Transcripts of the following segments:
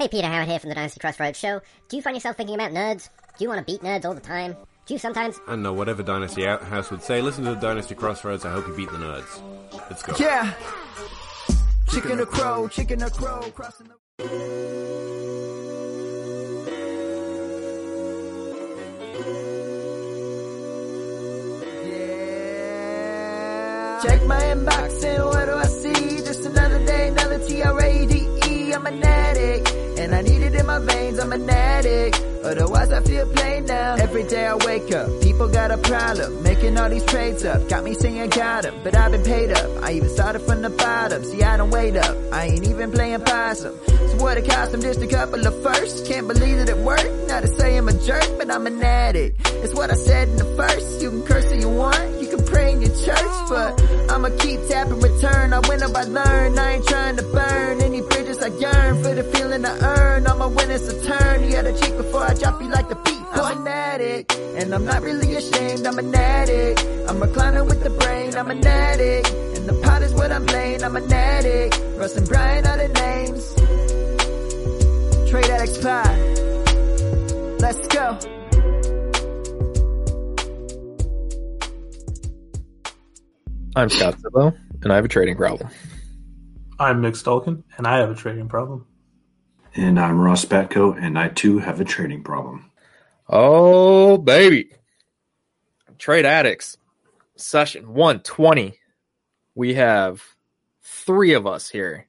Hey, Peter Howard here from the Dynasty Crossroads Show. Do you find yourself thinking about nerds? Do you want to beat nerds all the time? Do you sometimes... I don't know, whatever Dynasty Outhouse would say, listen to the Dynasty Crossroads, I hope you beat the nerds. Let's go. Yeah! Chicken or crow, crossing the... Check my inbox and what do I see? Just another day, another TRADE. I'm an addict, and I need it in my veins, I'm an addict. Otherwise I feel plain now. Every day I wake up, people got a problem, making all these trades up, got me singing got 'em, but I've been paid up. I even started from the bottom, see I don't wait up, I ain't even playing possum. So what it cost them, just a couple of firsts. Can't believe that it worked, not to say I'm a jerk, but I'm an addict. It's what I said in the first, you can curse if you want, you can pray in your church, but I'ma keep tapping return. I win up, I learn, I ain't trying to burn any bridges, I yearn for the feeling I earn. All my winners are turned, you had a cheek before I drop you like the beat. I'm an addict, and I'm not really ashamed, I'm an addict. I'm reclining with the brain, I'm an addict, and the pot is what I'm laying, I'm an addict. Russ and Brian are the names, Trade Addicts Pod, let's go. I'm Scott Sibbo, and I have a trading problem. I'm Nick Stolkin, and I have a trading problem. And I'm Ross Batko, and I too have a trading problem. Oh, baby. Trade Addicts, session 120. We have three of us here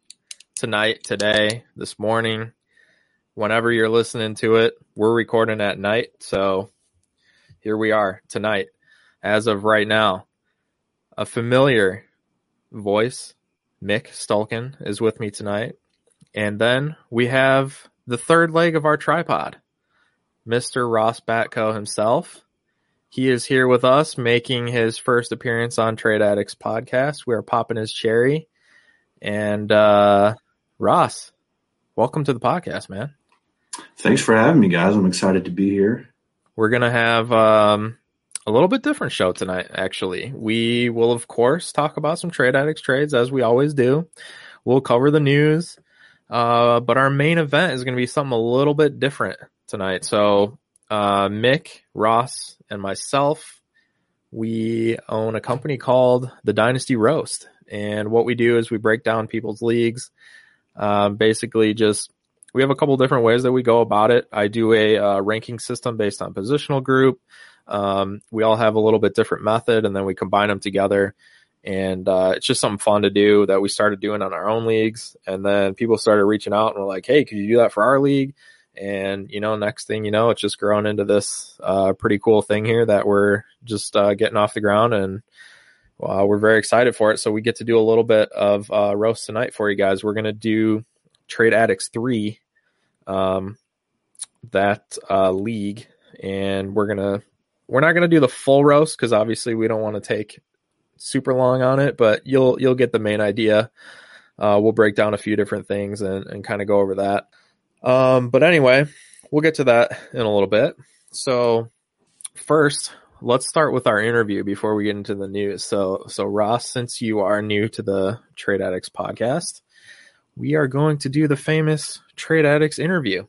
tonight, today, this morning. Whenever you're listening to it, we're recording at night. So here we are tonight, as of right now. A familiar voice, Mick Stolkin, is with me tonight. And then we have the third leg of our tripod, Mr. Ross Batko himself. He is here with us, making his first appearance on Trade Addicts Podcast. We are popping his cherry. And Ross, welcome to the podcast, man. Thanks for having me, guys. I'm excited to be here. We're going to have... a little bit different show tonight, actually. We will, of course, talk about some Trade Addicts trades, as we always do. We'll cover the news. But our main event is going to be something a little bit different tonight. So Mick, Ross, and myself, we own a company called The Dynasty Roast. And what we do is we break down people's leagues. Basically, just we have a couple different ways that we go about it. I do a ranking system based on positional group. We all have a little bit different method, and then we combine them together, and it's just something fun to do that we started doing on our own leagues. And then people started reaching out and were like, hey, could you do that for our league? And, you know, next thing you know, it's just grown into this pretty cool thing here that we're just getting off the ground, and we're very excited for it. So we get to do a little bit of roast tonight for you guys. We're going to do Trade Addicts 3, that league, and we're not going to do the full roast because obviously we don't want to take super long on it, but you'll get the main idea. We'll break down a few different things and kind of go over that. But anyway, we'll get to that in a little bit. So first, let's start with our interview before we get into the news. So Ross, since you are new to the Trade Addicts podcast, we are going to do the famous Trade Addicts interview.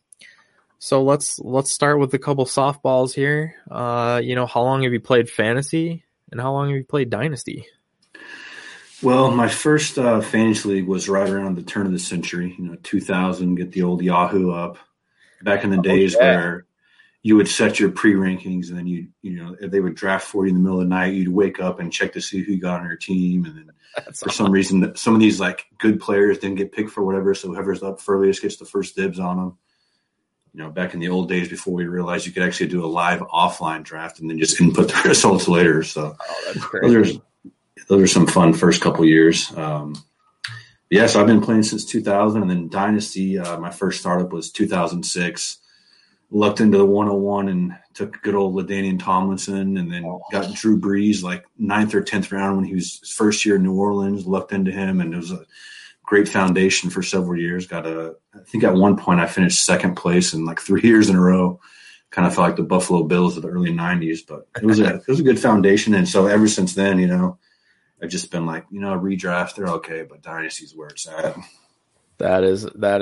So let's start with a couple softballs here. You know, how long have you played fantasy, and how long have you played dynasty? Well, my first fantasy league was right around the turn of the century, 2000. Get the old Yahoo up. Back in the days where you would set your pre-rankings, and then you know if they would draft for you in the middle of the night, you'd wake up and check to see who you got on your team, and then some reason that some of these like good players didn't get picked for whatever, so whoever's up earliest gets the first dibs on them. You know, back in the old days before we realized you could actually do a live offline draft and then just input the results later. So that's crazy. Those are some fun first couple years. So I've been playing since 2000, and then Dynasty, my first startup was 2006. Lucked into the 101 and took good old LaDainian Tomlinson, and then got Drew Brees like 9th or 10th round when he was his first year in New Orleans. Lucked into him, and it was a great foundation for several years. I think at one point I finished second place in like 3 years in a row. Kind of felt like the Buffalo Bills of the early 90s, but it was a good foundation. And so ever since then, I've just been like, redraft, they're okay, but Dynasty's where it's at. That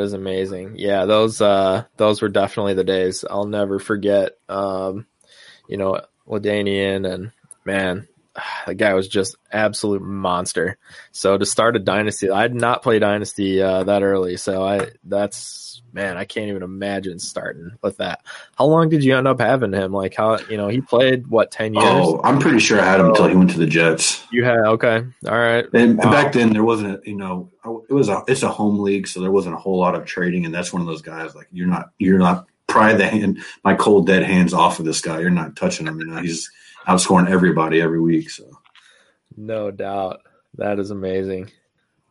is amazing. Yeah, those were definitely the days I'll never forget. Ladainian, and man, the guy was just absolute monster. So to start a dynasty, I did not play dynasty that early. So I can't even imagine starting with that. How long did you end up having him? Like he played what, 10 years? Oh, I'm pretty sure I had him until he went to the Jets. You had, okay, all right. And back then there wasn't, it's a home league, so there wasn't a whole lot of trading. And that's one of those guys like you're not pry my cold dead hands off of this guy. You're not touching him. He's outscoring everybody every week. So, no doubt, that is amazing.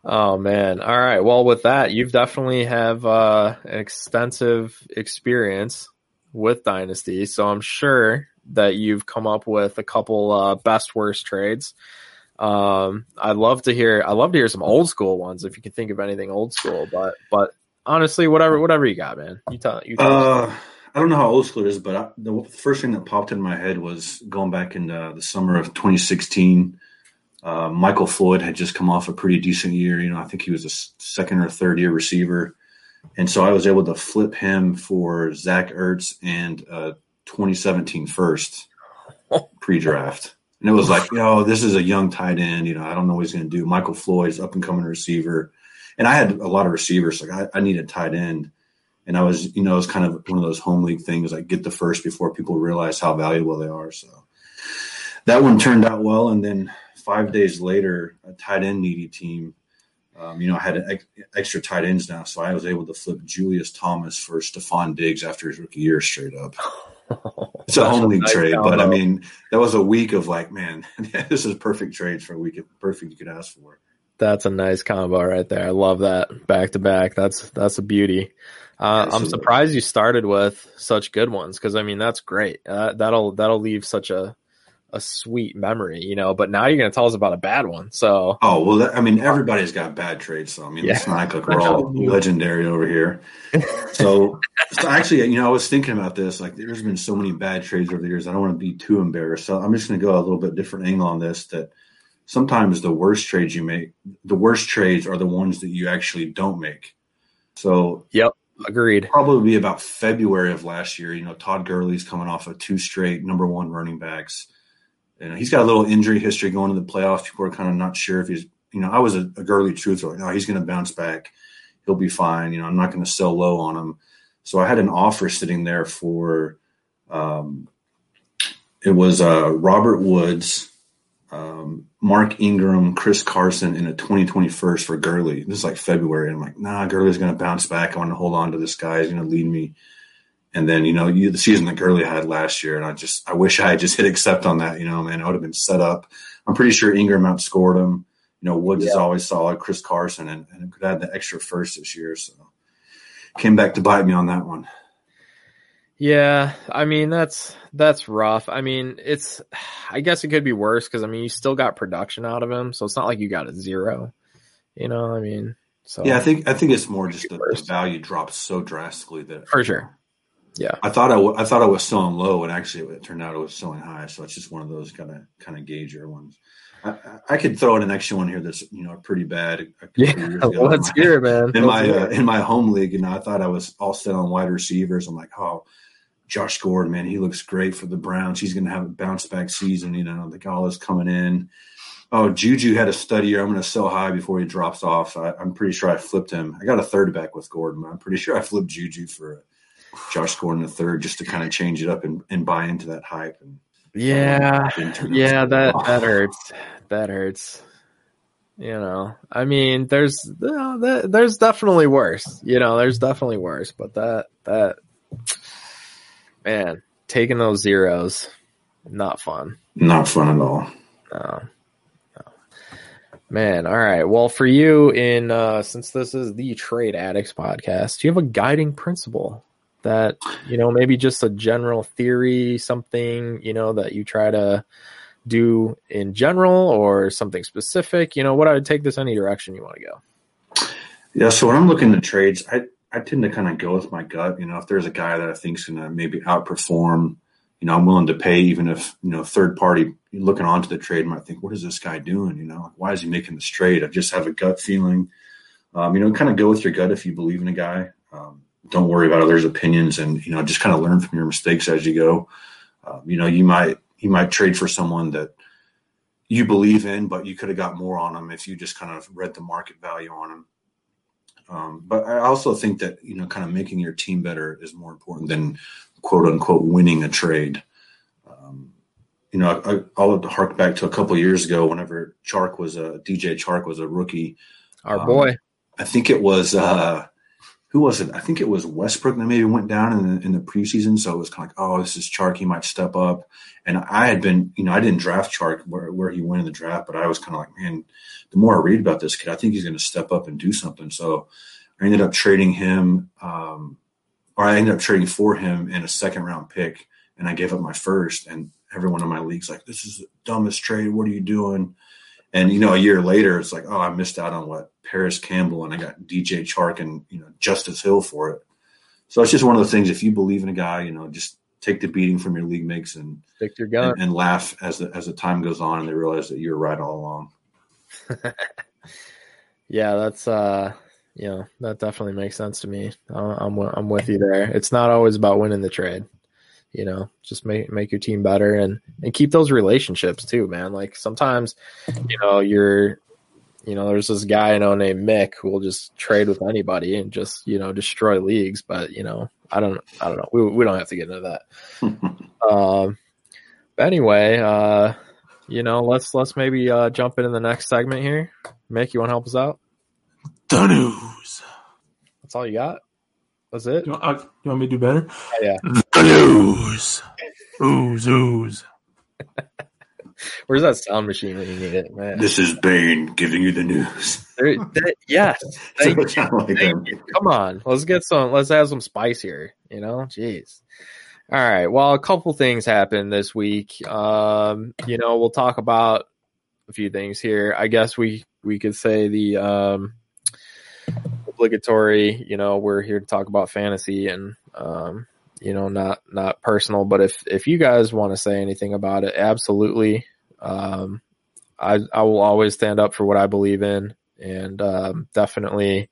Oh man! All right. Well, with that, you've definitely have an extensive experience with Dynasty, so I'm sure that you've come up with a couple best worst trades. I'd love to hear some old school ones if you can think of anything old school. But honestly, whatever you got, man. You tell I don't know how old school it is, but the first thing that popped in my head was going back in the summer of 2016. Michael Floyd had just come off a pretty decent year. I think he was a second or third year receiver. And so I was able to flip him for Zach Ertz and 2017 first pre-draft. And it was like, this is a young tight end. I don't know what he's going to do. Michael Floyd's up and coming receiver. And I had a lot of receivers. Like I needed tight end. And I was, it was kind of one of those home league things, like get the first before people realize how valuable they are. So that one turned out well. And then 5 days later, a tight end needy team, I had extra tight ends now. So I was able to flip Julius Thomas for Stephon Diggs after his rookie year straight up. It's a home league trade, but that was a week of like, man, this is perfect trades for a week. Perfect you could ask for. That's a nice combo right there. I love that back to back. That's a beauty. I'm surprised you started with such good ones because that's great. That'll leave such a sweet memory, But now you're going to tell us about a bad one. So everybody's got bad trades. So it's not like we're all legendary over here. So actually, I was thinking about this. Like there's been so many bad trades over the years. I don't want to be too embarrassed. So I'm just going to go a little bit different angle on this. That sometimes the worst trades you make, the worst trades are the ones that you actually don't make. So yep. Agreed. Probably about February of last year, Todd Gurley's coming off of two straight number one running backs. He's got a little injury history going to the playoffs. People are kind of not sure if he's, I was a Gurley truther. Like, no, he's going to bounce back. He'll be fine. I'm not going to sell low on him. So I had an offer sitting there for, it was Robert Woods, Mark Ingram, Chris Carson in a 2020 first for Gurley. This is like February. I'm like, nah, Gurley's going to bounce back. I want to hold on to this guy. He's going to lead me. And then, the season that Gurley had last year. And I wish I had just hit accept on that, man, I would have been set up. I'm pretty sure Ingram outscored him. Woods is always solid. Chris Carson and could add the extra first this year. So came back to bite me on that one. Yeah, that's rough. I guess it could be worse because you still got production out of him, so it's not like you got a zero. So yeah, I think it's more just the value drops so drastically that for sure. Yeah, I thought I was selling low, and actually it turned out I was selling high. So it's just one of those kind of gauger ones. I could throw in an extra one here that's pretty bad. Let's hear it, man. In my home league, I thought I was all set on wide receivers. I'm like, Josh Gordon, man, he looks great for the Browns. He's going to have a bounce back season. The gall is coming in. Oh, Juju had a stud year. I'm going to sell high before he drops off. I'm pretty sure I flipped him. I got a third back with Gordon, but I'm pretty sure I flipped Juju for Josh Gordon a third just to kind of change it up and buy into that hype. And that hurts. That hurts. There's definitely worse. There's definitely worse. But that man, taking those zeros, not fun. Not fun at all. No. Man, all right. Well, for you, since this is the Trade Addicts podcast, do you have a guiding principle? That, maybe just a general theory, something, that you try to do in general or something specific, what I would take this any direction you want to go. Yeah. So when I'm looking at trades, I tend to kind of go with my gut. If there's a guy that I think's going to maybe outperform, I'm willing to pay, even if, third party looking onto the trade might think, what is this guy doing? Why is he making this trade? I just have a gut feeling. Kind of go with your gut if you believe in a guy. Don't worry about others' opinions, and just kind of learn from your mistakes as you go. You might trade for someone that you believe in, but you could have got more on them if you just kind of read the market value on them. But I also think that kind of making your team better is more important than quote unquote winning a trade. I'll hark back to a couple of years ago whenever DJ Chark was a rookie. Our boy. I think it was who was it? I think it was Westbrook that maybe went down in the preseason. So it was kind of like, oh, this is Chark. He might step up. And I had been, I didn't draft Chark where he went in the draft, but I was kind of like, man, the more I read about this kid, I think he's going to step up and do something. So I ended up trading him, for him in a second round pick, and I gave up my first. And everyone in my league's like, this is the dumbest trade. What are you doing? And, a year later, it's like, oh, I missed out on what Paris Campbell, and I got DJ Chark and, Justice Hill for it. So it's just one of the things, if you believe in a guy, just take the beating from your league makes and stick to your gun and laugh as the time goes on and they realize that you're right all along. Yeah, that's, that definitely makes sense to me. I'm with you there. It's not always about winning the trade. Just make your team better and keep those relationships too, man. Like sometimes, there's this guy named Mick who will just trade with anybody and just, destroy leagues. But, I don't know. We don't have to get into that. Let's maybe jump into the next segment here. Mick, you want to help us out? The news. That's all you got? That's it? You want me to do better? Oh, yeah. The news. Ooze. Where's that sound machine when you need it, man? This is Bane giving you the news. Yes. Thank you. Come on. Let's have some spice here. Jeez. All right. Well, a couple things happened this week. We'll talk about a few things here. I guess we could say the obligatory, we're here to talk about fantasy and, not personal, but if you guys want to say anything about it, absolutely. I will always stand up for what I believe in, and definitely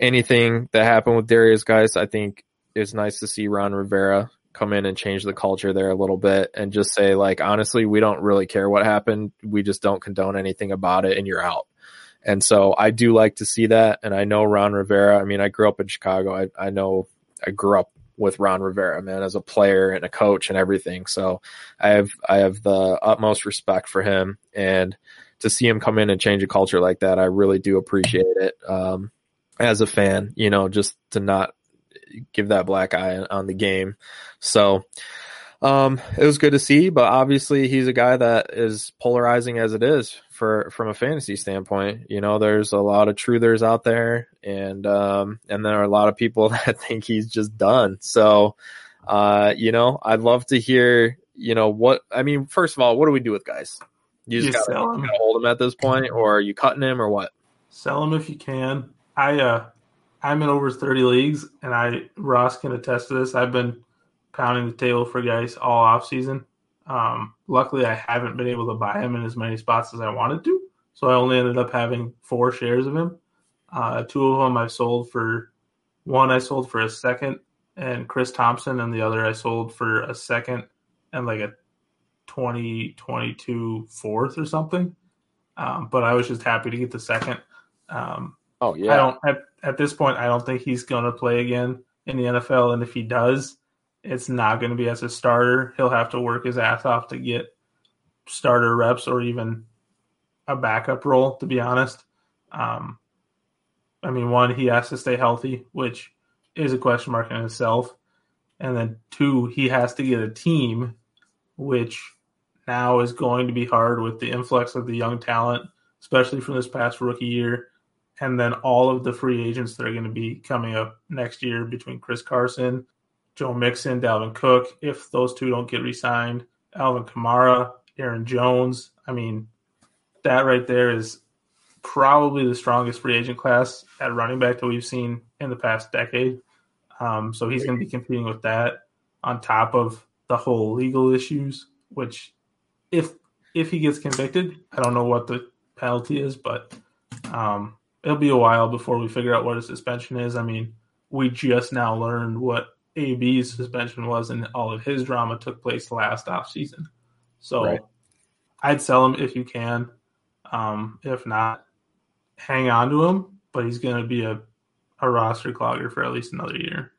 anything that happened with Darius Guice, I think it's nice to see Ron Rivera come in and change the culture there a little bit and just say, like, honestly, we don't really care what happened. We just don't condone anything about it, and you're out. And so I do like to see that. And I know Ron Rivera. I mean, I grew up in Chicago. I know I grew up with Ron Rivera, man, as a player and a coach and everything. So I have the utmost respect for him. And to see him come in and change a culture like that, I really do appreciate it. As a fan, just to not give that black eye on the game. So it was good to see, but obviously he's a guy that is polarizing as it is from a fantasy standpoint. There's a lot of truthers out there, and there are a lot of people that think he's just done. So, I'd love to hear, first of all, what do we do with guys? You just gotta hold him at this point, or are you cutting him or what? Sell him if you can. I'm in over 30 leagues, and Ross can attest to this. I've been pounding the table for guys all off season. Luckily, I haven't been able to buy him in as many spots as I wanted to, so I only ended up having 4 shares of him. Two of them I sold for – one I sold for a second and Chris Thompson, and the other I sold for a second and like a 2022 fourth or something. But I was just happy to get the second. Oh, yeah. I don't at this point, I don't think he's going to play again in the NFL, and if he does – it's not going to be as a starter. He'll have to work his ass off to get starter reps or even a backup role, to be honest. He has to stay healthy, which is a question mark in itself. And then 2, he has to get a team, which now is going to be hard with the influx of the young talent, especially from this past rookie year. And then all of the free agents that are going to be coming up next year between Chris Carson, Joe Mixon, Dalvin Cook, if those 2 don't get re-signed, Alvin Kamara, Aaron Jones. That right there is probably the strongest free agent class at running back that we've seen in the past decade. So he's going to be competing with that on top of the whole legal issues, which if he gets convicted, I don't know what the penalty is, but it'll be a while before we figure out what a suspension is. I mean, we just now learned what AB's suspension was, and all of his drama took place last offseason. So right. I'd sell him if you can. If not, hang on to him, but he's going to be a roster clogger for at least another year.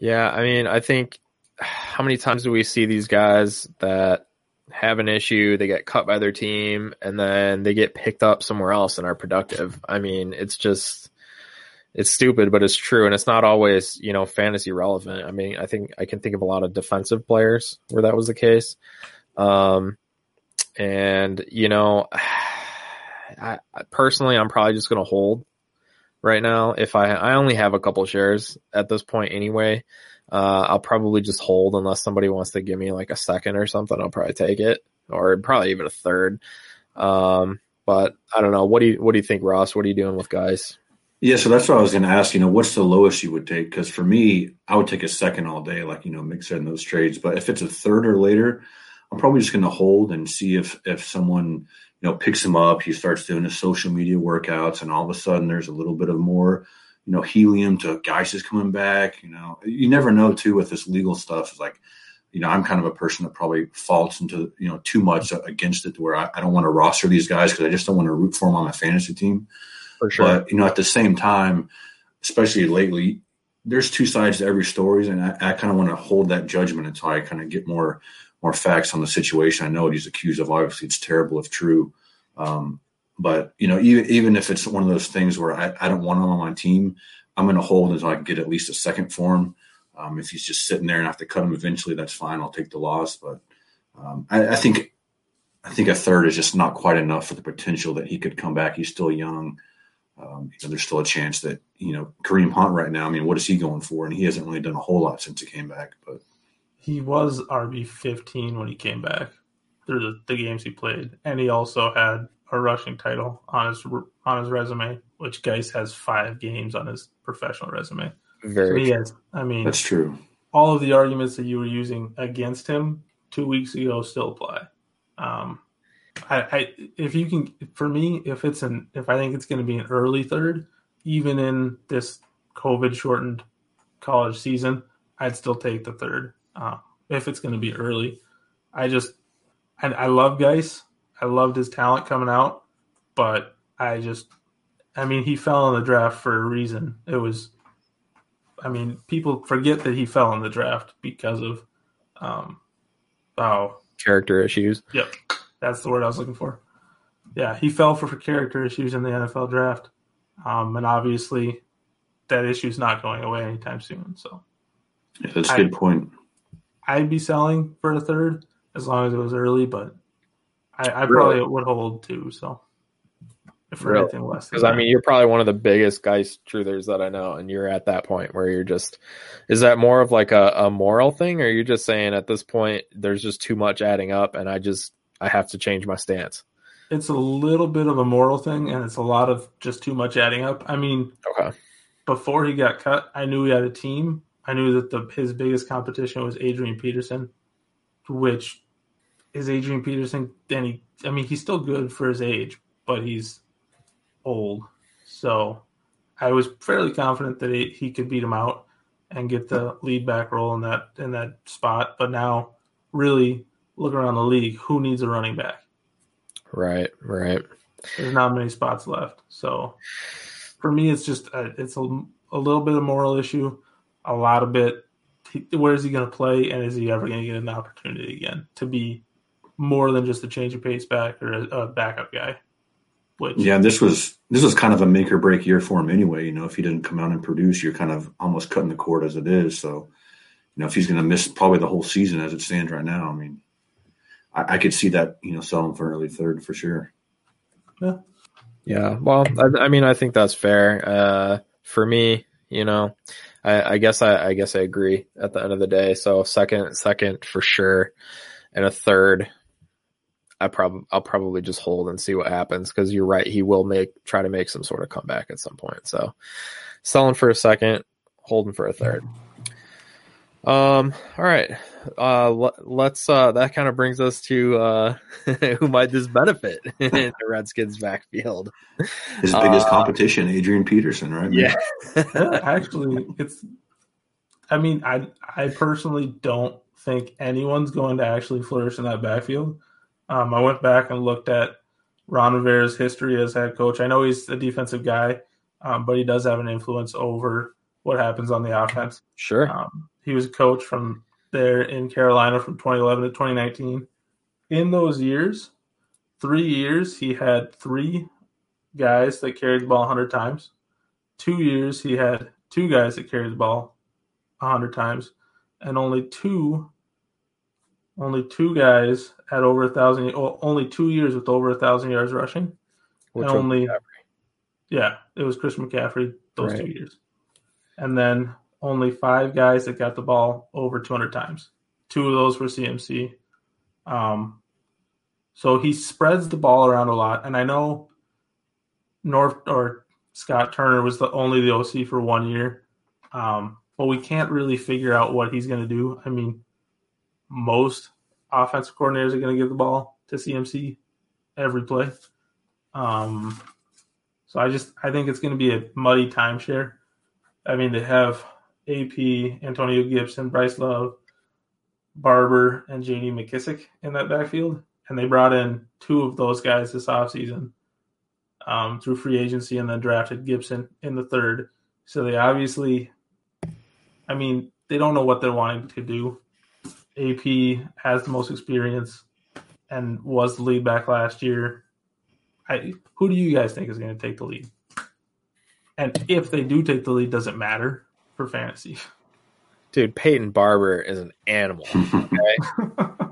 Yeah, I mean, I think how many times do we see these guys that have an issue, they get cut by their team, and then they get picked up somewhere else and are productive? I mean, it's just – it's stupid, but it's true, and it's not always, you know, fantasy relevant. I mean, I think I can think of a lot of defensive players where that was the case. And, you know, I personally, I'm probably just going to hold right now. If I only have a couple shares at this point anyway. I'll probably just hold unless somebody wants to give me like a second or something. I'll probably take it, or probably even a third. But I don't know. What do you think, Ross? What are you doing with guys? Yeah, so that's what I was going to ask. You know, what's the lowest you would take? Because for me, I would take a second all day, like, you know, Mick said in those trades. But if it's a third or later, I'm probably just going to hold and see if someone, you know, picks him up. He starts doing his social media workouts, and all of a sudden there's a little bit of more, you know, helium to Geis is coming back. You know, you never know too with this legal stuff. It's like, you know, I'm kind of a person that probably faults into, you know, too much against it, to where I don't want to roster these guys because I just don't want to root for them on my fantasy team. For sure. But, you know, at the same time, especially lately, there's two sides to every story, and I kind of want to hold that judgment until I kind of get more facts on the situation. I know what he's accused of. Obviously, it's terrible if true. But, you know, even if it's one of those things where I don't want him on my team, I'm going to hold until I can get at least a second for him. If he's just sitting there and I have to cut him eventually, that's fine. I'll take the loss. But I think a third is just not quite enough for the potential that he could come back. He's still young. You know, there's still a chance that, you know, Kareem Hunt right now, I mean, what is he going for? And he hasn't really done a whole lot since he came back. But he was RB15 when he came back through the games he played. And he also had a rushing title on his resume, which Geis has 5 games on his professional resume. Very true. I mean, that's true. All of the arguments that you were using against him 2 weeks ago still apply. If I think it's going to be an early third, even in this COVID shortened college season, I'd still take the third. If it's going to be early, I love Geis. I loved his talent coming out, but he fell in the draft for a reason. It was, I mean, people forget that he fell in the draft because of character issues. Yep, that's the word I was looking for. Yeah, he fell for character issues in the NFL draft, and obviously that issue's not going away anytime soon. So yeah, that's a good point. I'd be selling for a third as long as it was early, but I probably would hold too. So, if anything less, because I mean, you're probably one of the biggest Geis truthers that I know, and you're at that point where you're just—is that more of like a moral thing, or you're just saying at this point there's just too much adding up, and I have to change my stance? It's a little bit of a moral thing, and it's a lot of just too much adding up. I mean, okay. Before he got cut, I knew he had a team. I knew that his biggest competition was Adrian Peterson, which. Is Adrian Peterson, and he's still good for his age, but he's old. So I was fairly confident that he could beat him out and get the lead back role in that spot. But now really look around the league, who needs a running back? Right. There's not many spots left. So for me, it's just a little bit of moral issue, a lot of it. Where is he going to play, and is he ever going to get an opportunity again to be – more than just a change of pace back or a backup guy. Which, yeah, this was kind of a make or break year for him anyway. You know, if he didn't come out and produce, you're kind of almost cutting the cord as it is. So, you know, if he's going to miss probably the whole season as it stands right now, I mean, I could see that, you know, sell him for an early third for sure. Yeah. Well, I think that's fair. For me, you know, I guess I agree at the end of the day. So second for sure. And a third, I'll probably just hold and see what happens, because you're right, he will try to make some sort of comeback at some point. So selling for a second, holding for a third. All right. Let's. That kind of brings us to who might this benefit in the Redskins' backfield? His biggest competition, Adrian Peterson, right? Yeah. Actually, it's. I mean, I personally don't think anyone's going to actually flourish in that backfield. I went back and looked at Ron Rivera's history as head coach. I know he's a defensive guy, but he does have an influence over what happens on the offense. Sure. He was a coach from there in Carolina from 2011 to 2019. In those years, 3 years, he had three guys that carried the ball 100 times. 2 years, he had two guys that carried the ball 100 times. And only two guys at over 1,000 – well, only 2 years with over 1,000 yards rushing. Which and only – yeah, it was Chris McCaffrey those right. 2 years. And then only five guys that got the ball over 200 times. Two of those were CMC. So he spreads the ball around a lot. And I know North or Scott Turner was only the OC for 1 year. But we can't really figure out what he's going to do. I mean, most offensive coordinators are going to give the ball to CMC every play. So I think it's going to be a muddy timeshare. I mean, they have AP, Antonio Gibson, Bryce Love, Barber, and J.D. McKissic in that backfield. And they brought in two of those guys this offseason through free agency and then drafted Gibson in the third. So they obviously, I mean, they don't know what they're wanting to do. AP has the most experience and was the lead back last year. Who do you guys think is going to take the lead? And if they do take the lead, does it matter for fantasy? Dude, Peyton Barber is an animal. Okay?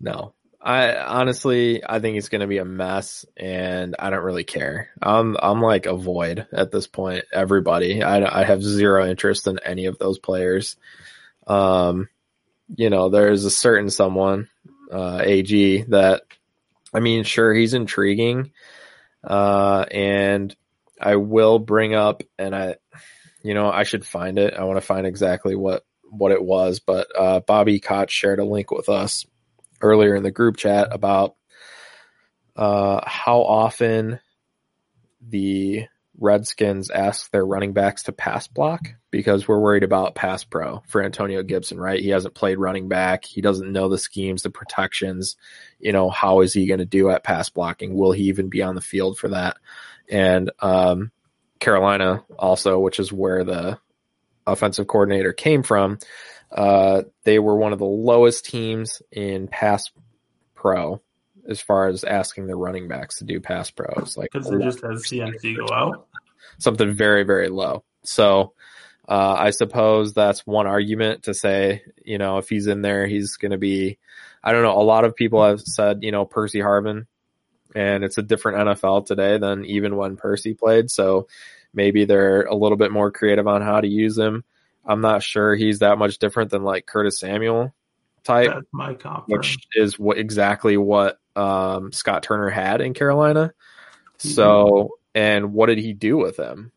No. I think it's going to be a mess, and I don't really care. I'm like a void at this point, everybody. I have zero interest in any of those players. You know, there's a certain someone, AG, that, I mean, sure, he's intriguing. And I will bring up, and I should find it. I want to find exactly what it was, but Bobby Koch shared a link with us earlier in the group chat about how often the Redskins ask their running backs to pass block because we're worried about pass pro for Antonio Gibson, right? He hasn't played running back. He doesn't know the schemes, the protections, you know, how is he going to do at pass blocking? Will he even be on the field for that? And Carolina also, which is where the offensive coordinator came from, they were one of the lowest teams in pass pro as far as asking their running backs to do pass pros, like because they just had CMC go out, something very, very low. So I suppose that's one argument to say, you know, if he's in there, he's going to be. I don't know. A lot of people have said, you know, Percy Harvin, and it's a different NFL today than even when Percy played. So maybe they're a little bit more creative on how to use him. I'm not sure he's that much different than like Curtis Samuel type, that's my conference. Which is exactly what Scott Turner had in Carolina. So, and what did he do with him?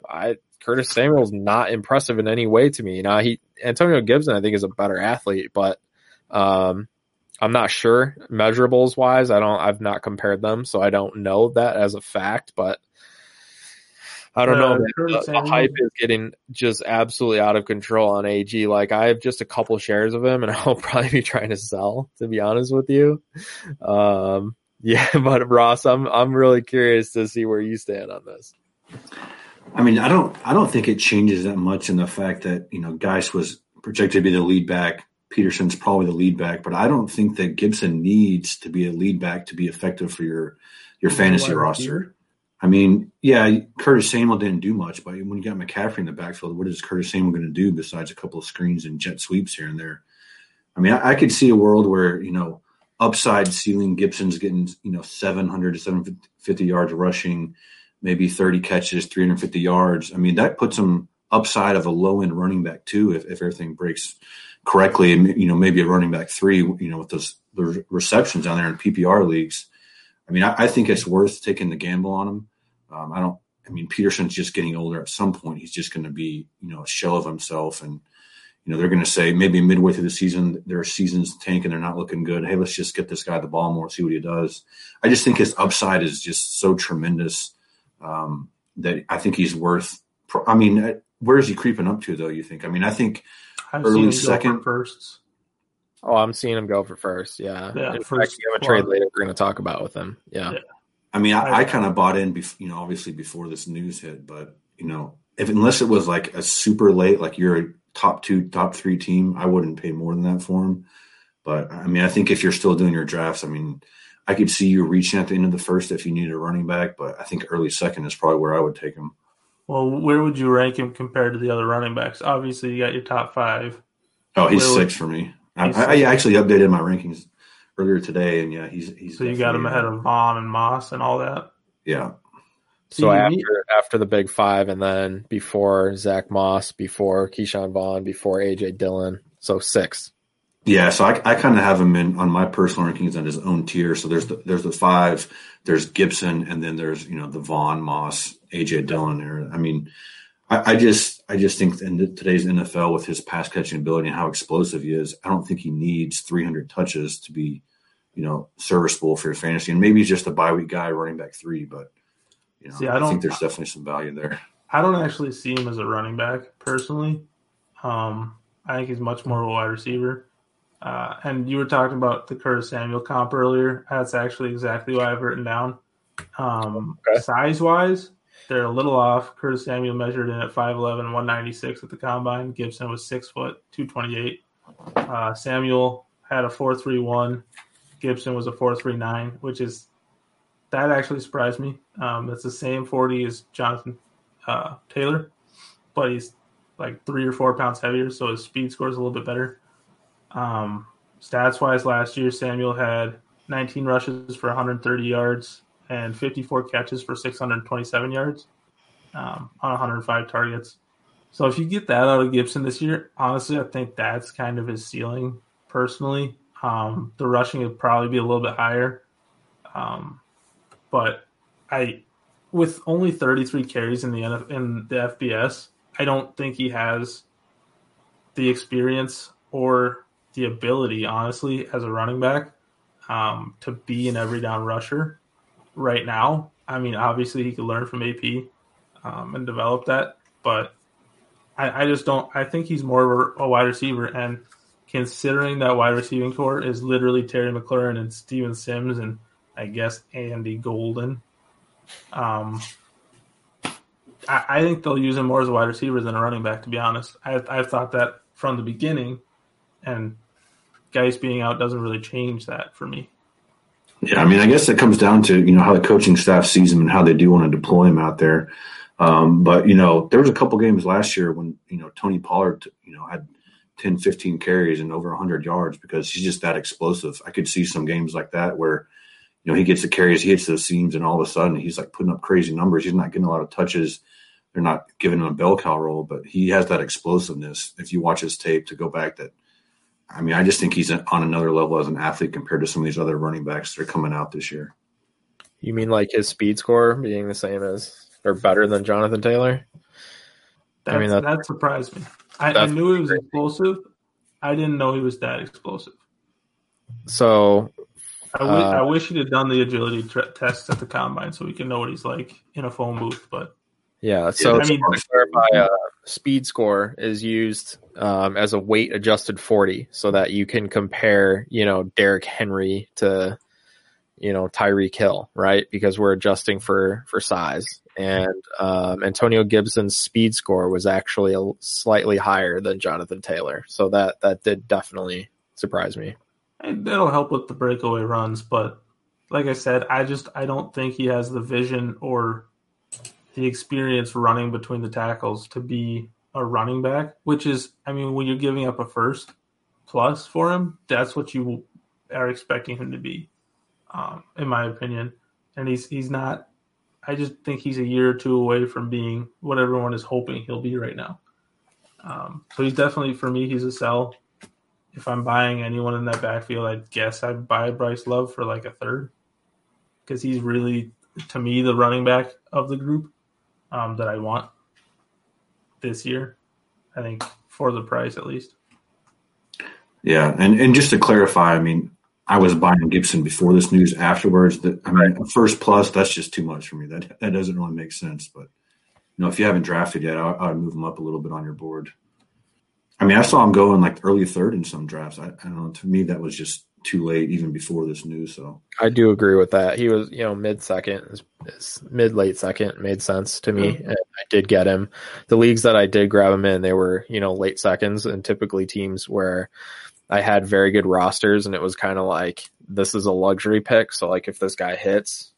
Curtis Samuel's not impressive in any way to me. Now Antonio Gibson, I think, is a better athlete, but I'm not sure measurables wise. I've not compared them, so I don't know that as a fact, but I don't know. The hype is getting just absolutely out of control on AG. Like, I have just a couple shares of him, and I'll probably be trying to sell, to be honest with you. Yeah, but Ross, I'm really curious to see where you stand on this. I mean, I don't think it changes that much in the fact that, you know, Geis was projected to be the lead back. Peterson's probably the lead back, but I don't think that Gibson needs to be a lead back to be effective for your fantasy roster. I mean, yeah, Curtis Samuel didn't do much, but when you got McCaffrey in the backfield, what is Curtis Samuel going to do besides a couple of screens and jet sweeps here and there? I mean, I could see a world where, you know, upside ceiling Gibson's getting, you know, 700 to 750 yards rushing, maybe 30 catches, 350 yards. I mean, that puts him upside of a low-end running back too if everything breaks correctly. And, you know, maybe a running back three, you know, with the receptions down there in PPR leagues. I mean, I think it's worth taking the gamble on him. I don't. I mean, Peterson's just getting older. At some point, he's just going to be, you know, a shell of himself. And, you know, they're going to say maybe midway through the season, their season's tank and they're not looking good. Hey, let's just get this guy the ball more, see what he does. I just think his upside is just so tremendous that I think he's worth. I mean, where is he creeping up to, though, you think? I mean, I think early second firsts. Oh, I'm seeing him go for first. Yeah. In fact, you have a trade later we're going to talk about with him. Yeah. I mean, I kind of bought in, you know, obviously before this news hit, but, you know, unless it was like a super late, like you're a top two, top three team, I wouldn't pay more than that for him. But I mean, I think if you're still doing your drafts, I mean, I could see you reaching at the end of the first if you needed a running back, but I think early second is probably where I would take him. Well, where would you rank him compared to the other running backs? Obviously, you got your top five. Oh, he's six for me. I actually updated my rankings earlier today, and yeah, he's so you got him ahead of Vaughn and Moss and all that. Yeah. So after the big five, and then before Zach Moss, before Keyshawn Vaughn, before AJ Dillon, so six. Yeah, so I kind of have him in on my personal rankings on his own tier. So there's the five, there's Gibson, and then there's, you know, the Vaughn, Moss, AJ Dillon era. I mean, I just think in today's NFL with his pass catching ability and how explosive he is, I don't think he needs 300 touches to be, you know, serviceable for your fantasy. And maybe he's just a bye week guy, running back three, but you know, I think there's definitely some value there. I don't actually see him as a running back personally. I think he's much more of a wide receiver. And you were talking about the Curtis Samuel comp earlier. That's actually exactly what I've written down. Okay. Size wise, they're a little off. Curtis Samuel measured in at 5'11", 196 at the combine. Gibson was 6 foot, 228. Samuel had a 4.31. Gibson was a 4.39, which is that actually surprised me. That's the same 40 as Jonathan Taylor, but he's like 3 or 4 pounds heavier, so his speed score is a little bit better. Stats wise, last year Samuel had 19 rushes for 130 yards and 54 catches for 627 yards on 105 targets. So if you get that out of Gibson this year, honestly, I think that's kind of his ceiling personally. The rushing would probably be a little bit higher. But with only 33 carries in the FBS, I don't think he has the experience or the ability, honestly, as a running back to be an every down rusher right now. I mean, obviously he could learn from AP and develop that, but I just don't. I think he's more of a wide receiver, and considering that wide receiving core is literally Terry McLaurin and Steven Sims and I guess Andy Golden. I think they'll use him more as a wide receiver than a running back, to be honest. I've thought that from the beginning, and guys being out doesn't really change that for me. Yeah, I mean, I guess it comes down to, you know, how the coaching staff sees him and how they do want to deploy him out there. But, you know, there was a couple games last year when, you know, Tony Pollard, you know, had 10, 15 carries and over 100 yards because he's just that explosive. I could see some games like that where, you know, he gets the carries, he hits those seams, and all of a sudden he's like putting up crazy numbers. He's not getting a lot of touches. They're not giving him a bell cow roll, but he has that explosiveness. If you watch his tape to go back, that, I mean, I just think he's on another level as an athlete compared to some of these other running backs that are coming out this year. You mean like his speed score being the same as or better than Jonathan Taylor? That surprised me. I knew he was explosive. I didn't know he was that explosive. So I wish he'd have done the agility tests at the combine so we can know what he's like in a phone booth. But yeah, so I mean, to clarify, speed score is used as a weight adjusted 40, so that you can compare, you know, Derrick Henry to, you know, Tyreek Hill, right? Because we're adjusting for size. And Antonio Gibson's speed score was actually slightly higher than Jonathan Taylor, so that did definitely surprise me. That'll help with the breakaway runs, but like I said, I don't think he has the vision or the experience running between the tackles to be a running back, which is, I mean, when you're giving up a first plus for him, that's what you are expecting him to be, in my opinion. And he's not. I just think he's a year or two away from being what everyone is hoping he'll be right now. So he's definitely, for me, he's a sell. If I'm buying anyone in that backfield, I guess I'd buy Bryce Love for like a third because he's really, to me, the running back of the group. that I want this year, I think, for the price at least. Yeah, and just to clarify, I mean, I was buying Gibson before this news. Afterwards, First Plus, that's just too much for me. That doesn't really make sense. But you know, if you haven't drafted yet, I would move them up a little bit on your board. I mean, I saw him go in like early third in some drafts. I don't know. To me, that was just too late, even before this news. So I do agree with that. He was, you know, mid late second made sense to me. And I did get him. The leagues that I did grab him in, they were, you know, late seconds, and typically teams where I had very good rosters, and it was kind of like, this is a luxury pick. So like, if this guy hits,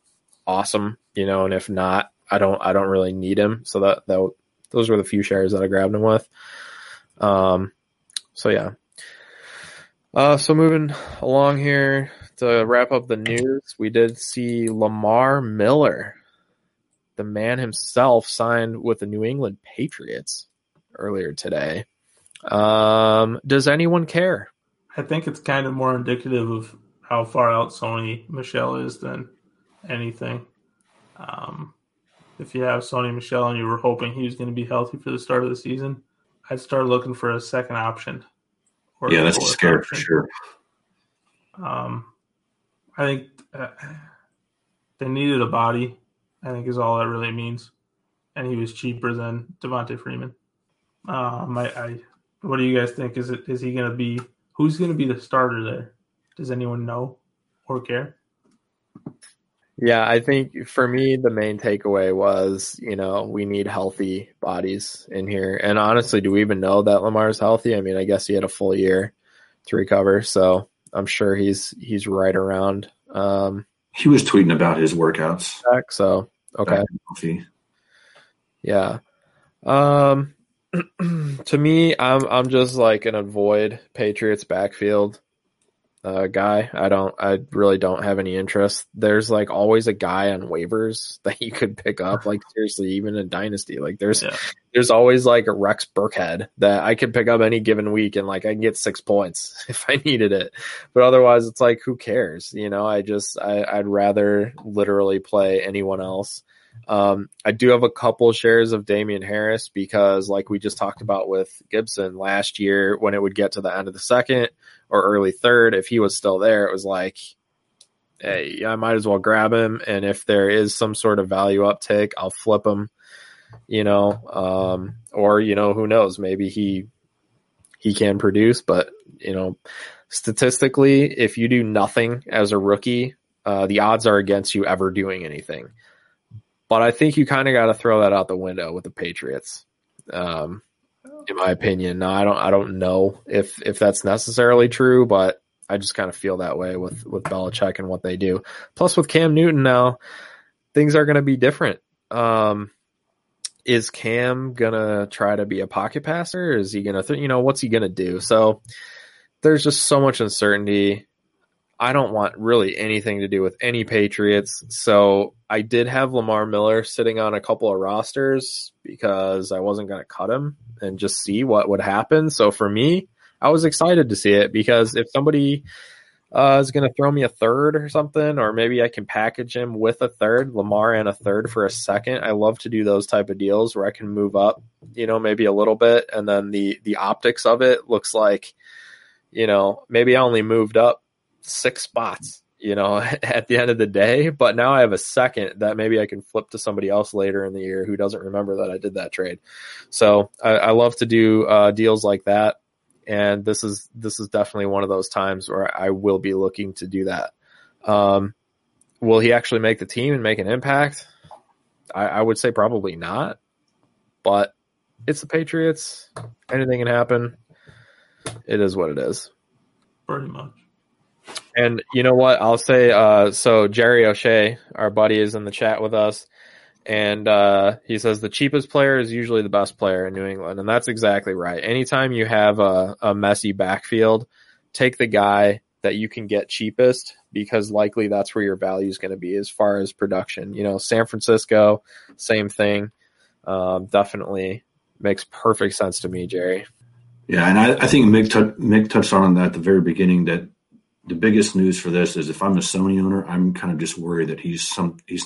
awesome, you know, and if not, I don't really need him. So that those were the few shares that I grabbed him with. So yeah. So moving along here to wrap up the news, we did see Lamar Miller, the man himself, signed with the New England Patriots earlier today. Does anyone care? I think it's kind of more indicative of how far out Sony Michel is than anything. If you have Sony Michel and you were hoping he was going to be healthy for the start of the season, I'd start looking for a second option. Yeah, that's a scare for sure. I think they needed a body, I think, is all that really means. And he was cheaper than Devontae Freeman. What do you guys think? Is he going to be – who's going to be the starter there? Does anyone know or care? Yeah, I think for me, the main takeaway was, you know, we need healthy bodies in here. And honestly, do we even know that Lamar's healthy? I mean, I guess he had a full year to recover, so I'm sure he's right around. He was tweeting about his workouts. So, okay. Yeah. To me, I'm just like an avoid Patriots backfield guy. I really don't have any interest. There's like always a guy on waivers that you could pick up. Like seriously, even in Dynasty, like there's always like a Rex Burkhead that I could pick up any given week, and like I can get 6 points if I needed it. But otherwise, it's like, who cares? You know, I'd rather literally play anyone else. I do have a couple shares of Damian Harris because, like we just talked about with Gibson last year, when it would get to the end of the second or early third, if he was still there, it was like, hey, I might as well grab him. And if there is some sort of value uptick, I'll flip him, you know, or, you know, who knows, maybe he can produce. But, you know, statistically, if you do nothing as a rookie, the odds are against you ever doing anything. But I think you kind of got to throw that out the window with the Patriots, in my opinion. Now, I don't know if that's necessarily true, but I just kind of feel that way with Belichick and what they do. Plus, with Cam Newton now, things are going to be different. Is Cam going to try to be a pocket passer? Is he going to, what's he going to do? So there's just so much uncertainty. I don't want really anything to do with any Patriots. So I did have Lamar Miller sitting on a couple of rosters because I wasn't going to cut him and just see what would happen. So for me, I was excited to see it because if somebody is going to throw me a third or something, or maybe I can package him with a third, Lamar and a third for a second. I love to do those type of deals where I can move up, you know, maybe a little bit. And then the optics of it looks like, you know, maybe I only moved up 6 spots, you know, at the end of the day, but now I have a second that maybe I can flip to somebody else later in the year who doesn't remember that I did that trade. So I love to do deals like that, and this is definitely one of those times where I will be looking to do that. Will he actually make the team and make an impact? I would say probably not, but it's the Patriots. Anything can happen. It is what it is. Pretty much. And you know what? I'll say, so Jerry O'Shea, our buddy, is in the chat with us, and he says the cheapest player is usually the best player in New England, and that's exactly right. Anytime you have a messy backfield, take the guy that you can get cheapest, because likely that's where your value is going to be as far as production. You know, San Francisco, same thing. Definitely makes perfect sense to me, Jerry. Yeah, and I think Mick touched on that at the very beginning, that the biggest news for this is if I'm a Sony owner, I'm kind of just worried that he's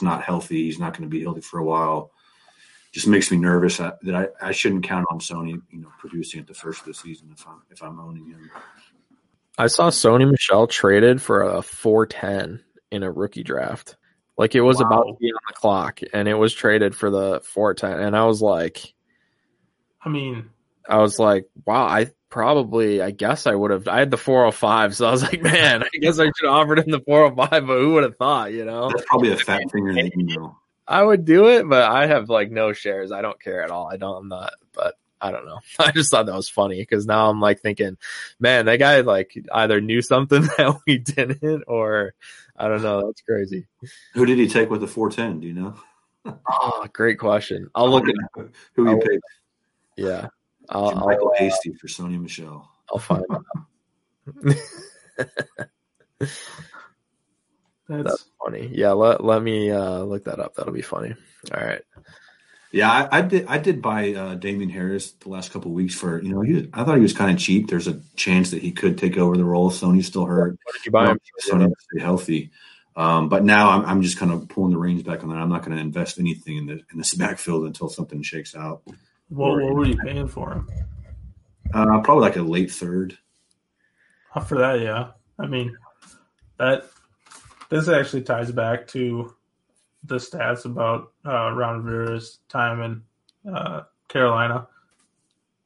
not healthy. He's not going to be healthy for a while. just makes me nervous that I shouldn't count on Sony, producing at the first of the season if I'm owning him. I saw Sony Michel traded for a 410 in a rookie draft. Like, it was about to be on the clock, and it was traded for the 410. And I was like, wow, I guess I had the 405, so I was like, man, I guess I should have offered him the 405, but who would have thought, That's probably a fat finger in the email. I would do it, but I have no shares. I don't care at all. But I don't know. I just thought that was funny because now I'm thinking, man, that guy either knew something that we didn't, or I don't know. That's crazy. Who did he take with the 410? Do you know? Oh, great question. I'll look at who he picked. Yeah. Michael Hasty for Sony Michel. I'll find out. That's funny. Yeah, let me look that up. That'll be funny. All right. Yeah, I did buy Damian Harris the last couple of weeks for I thought he was kind of cheap. There's a chance that he could take over the role if Sony's still hurt. What did you buy him? Sony to stay healthy. But now I'm just kind of pulling the reins back on that. I'm not going to invest anything in this backfield until something shakes out. What were you paying for him? Probably a late third. For that, yeah. This actually ties back to the stats about Ron Rivera's time in Carolina.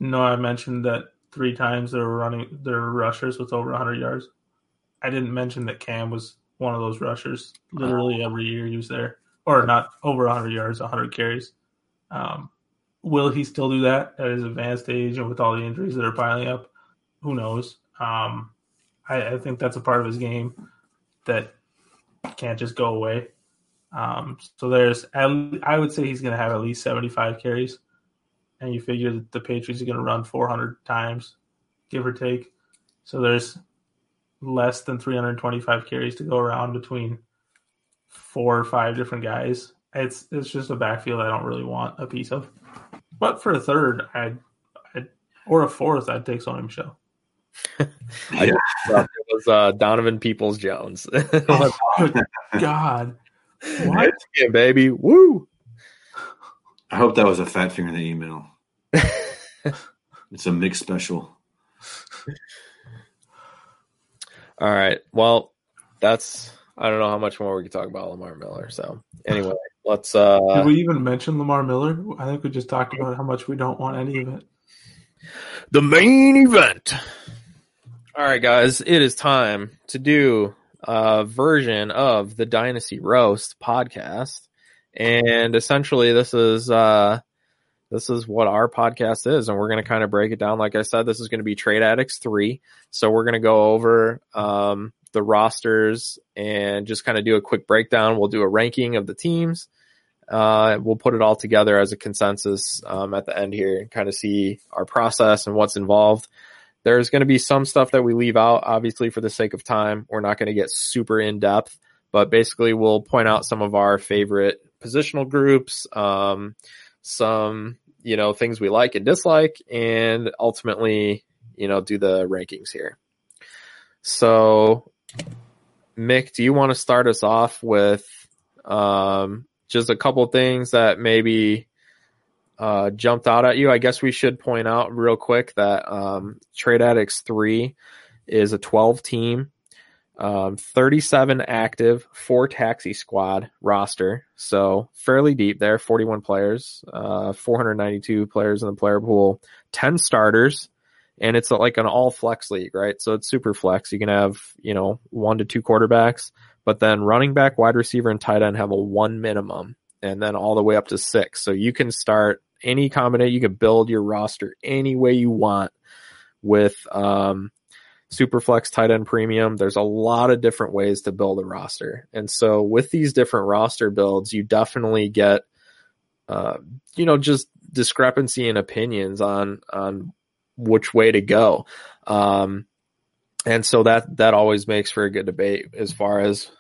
I mentioned that 3 times they were running their rushers with over 100 yards. I didn't mention that Cam was one of those rushers. Literally every year he was there. Or not over 100 yards, 100 carries. Will he still do that at his advanced age and with all the injuries that are piling up? Who knows? I think that's a part of his game that can't just go away. So there's, I would say he's going to have at least 75 carries, and you figure that the Patriots are going to run 400 times, give or take. So there's less than 325 carries to go around between 4 or 5 different guys. It's just a backfield I don't really want a piece of. But for a third, or a fourth, I'd take Sony Michel. I thought it was Donovan Peoples-Jones. Oh, God. What? Yeah, baby. Woo. I hope that was a fat finger in the email. It's a mixed special. All right. Well, I don't know how much more we could talk about Lamar Miller. So, anyway. Let's did we even mention Lamar Miller? I think we just talked about how much we don't want any of it. The main event. All right, guys, it is time to do a version of the Dynasty Roast podcast. And essentially this is what our podcast is, and we're going to kind of break it down. Like I said, this is going to be Trade Addicts 3. So we're going to go over the rosters and just kind of do a quick breakdown. We'll do a ranking of the teams. We'll put it all together as a consensus at the end here and kind of see our process and what's involved. There's going to be some stuff that we leave out, obviously, for the sake of time. We're not going to get super in-depth, but basically we'll point out some of our favorite positional groups, some things we like and dislike, and ultimately do the rankings here. So, Mick, do you want to start us off with just a couple things that maybe jumped out at you? I guess we should point out real quick that Trade Addicts 3 is a 12-team, 37 active, 4 taxi squad roster. So, fairly deep there, 41 players, 492 players in the player pool, 10 starters. And it's like an all flex league, right? So it's super flex. You can have, 1 to 2 quarterbacks, but then running back, wide receiver, and tight end have a 1 minimum, and then all the way up to 6. So you can start any combination. You can build your roster any way you want with super flex, tight end, premium. There's a lot of different ways to build a roster. And so with these different roster builds, you definitely get, just discrepancy in opinions on which way to go. And so that always makes for a good debate as far as,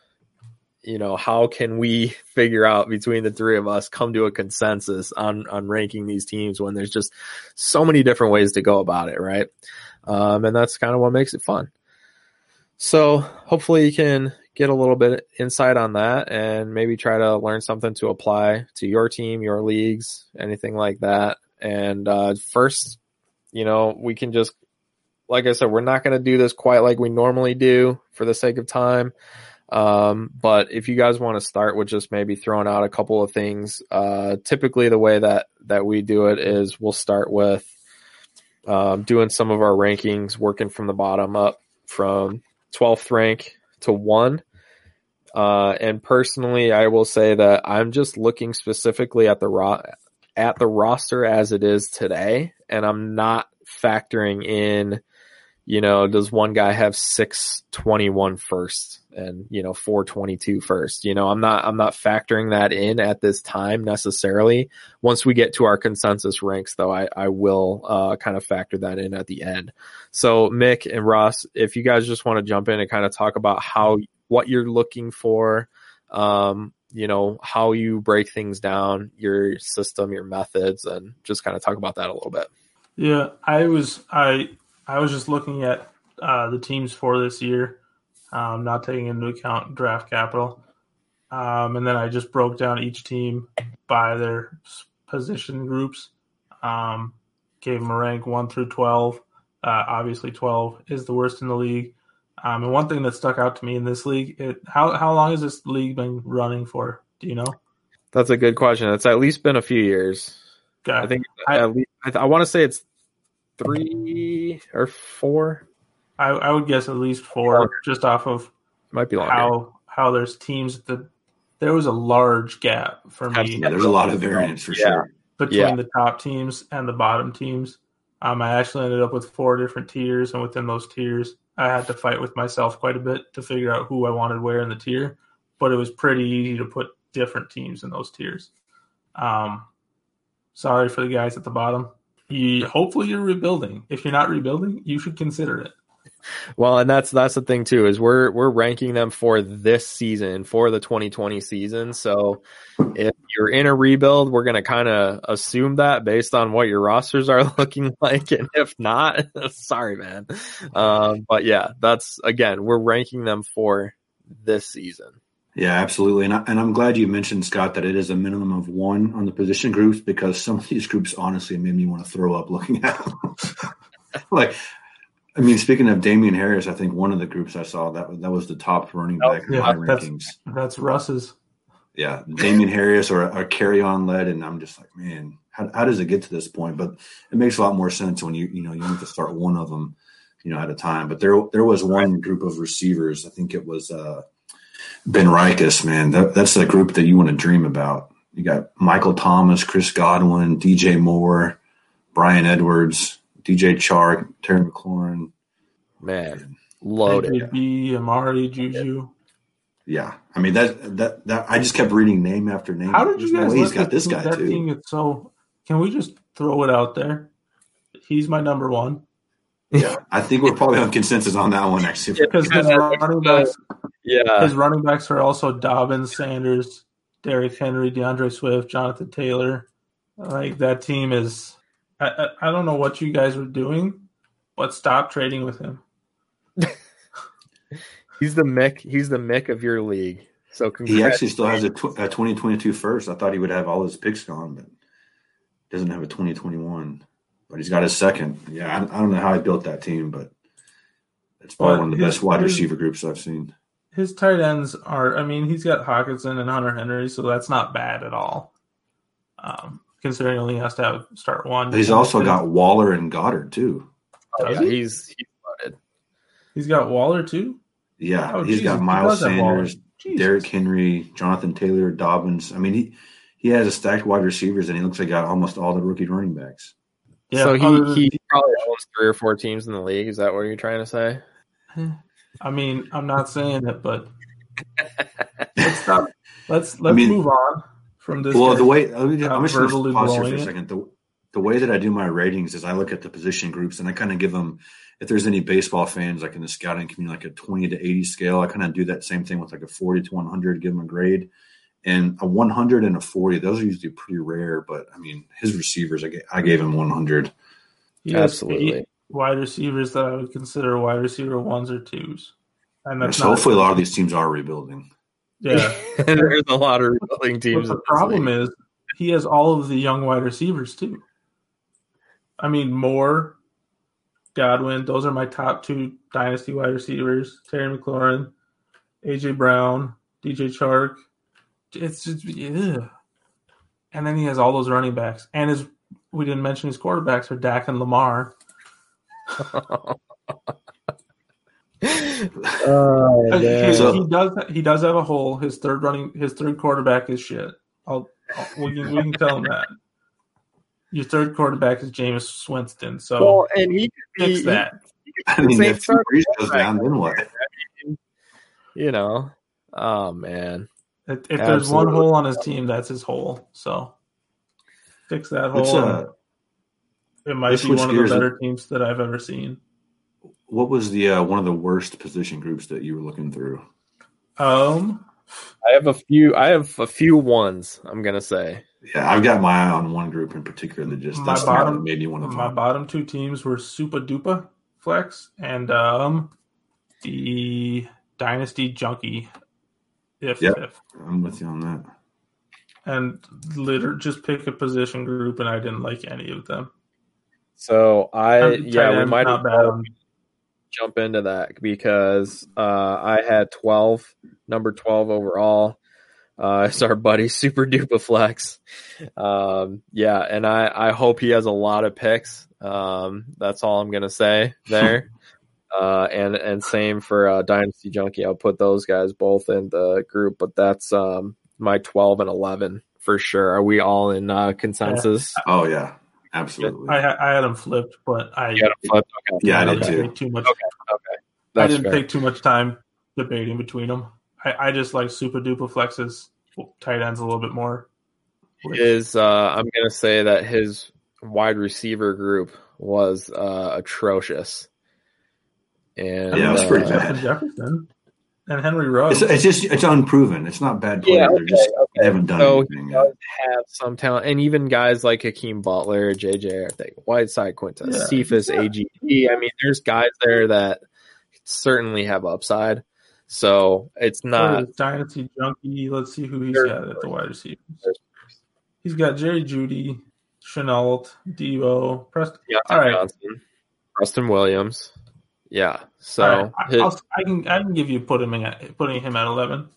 how can we figure out between the three of us, come to a consensus on ranking these teams when there's just so many different ways to go about it. Right. And that's kind of what makes it fun. So hopefully you can get a little bit insight on that and maybe try to learn something to apply to your team, your leagues, anything like that. And first, you know, we can just, like I said, we're not going to do this quite like we normally do for the sake of time. But if you guys want to start with just maybe throwing out a couple of things, typically the way that we do it is we'll start with doing some of our rankings, working from the bottom up from 12th rank to 1. And personally, I will say that I'm just looking specifically at the roster as it is today, and I'm not factoring in, you know, does one guy have 621 first and, you know, 422 first? You know, I'm not factoring that in at this time necessarily. Once we get to our consensus ranks, though, I will kind of factor that in at the end. So Mick and Ross, if you guys just want to jump in and kind of talk about what you're looking for, you know, how you break things down, your system, your methods, and just kind of talk about that a little bit. Yeah, I was just looking at the teams for this year, not taking into account draft capital. And then I just broke down each team by their position groups, gave them a rank 1 through 12. Obviously, 12 is the worst in the league. And one thing that stuck out to me in this league, how long has this league been running for? Do you know? That's a good question. It's at least been a few years. Okay. I think at least, I want to say it's 3 or 4. I would guess at least 4, just off of might be longer. How there's teams that there was a large gap for me. Yeah, there's a lot of variance for sure between the top teams and the bottom teams. I actually ended up with 4 different tiers, and within those tiers, I had to fight with myself quite a bit to figure out who I wanted where in the tier. But it was pretty easy to put different teams in those tiers. Sorry for the guys at the bottom. Hopefully you're rebuilding. If you're not rebuilding, you should consider it. Well, and that's the thing too, is we're ranking them for this season, for the 2020 season. So if you're in a rebuild, we're going to kind of assume that based on what your rosters are looking like. And if not, sorry, man. But yeah, that's, again, we're ranking them for this season. Yeah, absolutely. And I'm glad you mentioned, Scott, that it is a minimum of 1 on the position groups, because some of these groups honestly made me want to throw up looking at them. Like, I mean, speaking of Damian Harris, I think one of the groups I saw that was the top running back in my rankings. That's Russ's. Yeah, Damian Harris or Carry-On led, and I'm just like, man, how does it get to this point? But it makes a lot more sense when you have to start one of them, you know, at a time. But there was one group of receivers. I think it was Ben Rikus, man. That's the group that you want to dream about. You got Michael Thomas, Chris Godwin, DJ Moore, Brian Edwards, DJ Chark, Terry McLaurin. Man, loaded. AJB, Amari, Juju. Yeah, I mean that. I just kept reading name after name. How did you guys? He's got this guy too. Thing so, can we just throw it out there? He's my number 1. Yeah, I think we're probably on consensus on that one actually. Because his running backs are also Dobbins, Sanders, Derrick Henry, DeAndre Swift, Jonathan Taylor. Like that team is. I don't know what you guys were doing, but stop trading with him. He's the Mick of your league. So he actually still has a 2022 first. I thought he would have all his picks gone, but doesn't have a 2021. But he's got his second. Yeah, I don't know how I built that team, but it's probably one of the best wide receiver groups I've seen. His tight ends are. I mean, he's got Hockenson and Hunter Henry, so that's not bad at all. Considering he only has to start one. But he's also got Waller and Goddard too. Oh, yeah, he's loaded. He's got Waller too. Yeah, he's got Miles Sanders, Derrick Henry, Jonathan Taylor, Dobbins. I mean, he has a stacked wide receivers, and he looks like he got almost all the rookie running backs. Yeah, so he probably owns 3 or 4 teams in the league. Is that what you're trying to say? I mean, I'm not saying it, but let's stop. Let's move on from this. Well, I'm just going to pause here for a second. The way that I do my ratings is I look at the position groups and I kind of give them, if there's any baseball fans like in the scouting community, like a 20 to 80 scale, I kind of do that same thing with like a 40 to 100, give them a grade. And a 100 and a 40, those are usually pretty rare. But, I mean, his receivers, I gave him 100. Absolutely. Wide receivers that I would consider wide receiver 1s or 2s. And that's hopefully a lot of these teams are rebuilding. Yeah. And there's a lot of rebuilding teams. But the problem is he has all of the young wide receivers too. I mean, Moore, Godwin, those are my top two dynasty wide receivers. Terry McLaurin, A.J. Brown, DJ Chark. It's just, ugh. And then he has all those running backs. And his, we didn't mention his quarterbacks are Dak and Lamar. He does have a hole. His third quarterback is shit. We can tell him that. Your third quarterback is Jameis Winston. So well, and he fix that. If Brees goes down, then what? You know, oh man. If there's one hole on his team, that's his hole. So fix that hole. It might be one of the better teams that I've ever seen. What was the one of the worst position groups that you were looking through? I have a few ones, I'm gonna say. Yeah, I've got my eye on one group in particular that just that made me one of them. My bottom two teams were Supa Dupa Flex and the Dynasty Junkie. If I'm with you on that. And literally just pick a position group, and I didn't like any of them. So we might have jump into that because I had 12, number 12 overall. It's our buddy Super Duper Flex. And I hope he has a lot of picks. That's all I'm gonna say there. And same for Dynasty Junkie. I'll put those guys both in the group, but that's my 12 and 11 for sure. Are we all in consensus? Yeah. Oh yeah. Absolutely. I had them flipped, but I had them flipped. Okay. Yeah, I did too. I didn't take too much time debating between them. I just like Super Duper Flex's tight ends a little bit more. I'm going to say that his wide receiver group was atrocious. And it was pretty bad. Jefferson and Henry Ruggs. It's unproven. It's not bad players. They haven't done anything. So he does have some talent. And even guys like Hakeem Butler, J.J. I think, Whiteside, Quintus, Cephas, AGP. I mean, there's guys there that certainly have upside. So it's not Dynasty Junkie. Let's see who he's got at the wide receivers. He's got Jerry Jeudy, Shenault, Deebo, Preston. Yeah, all right, Johnson, Preston Williams. Yeah, so right. I can give you putting him at 11.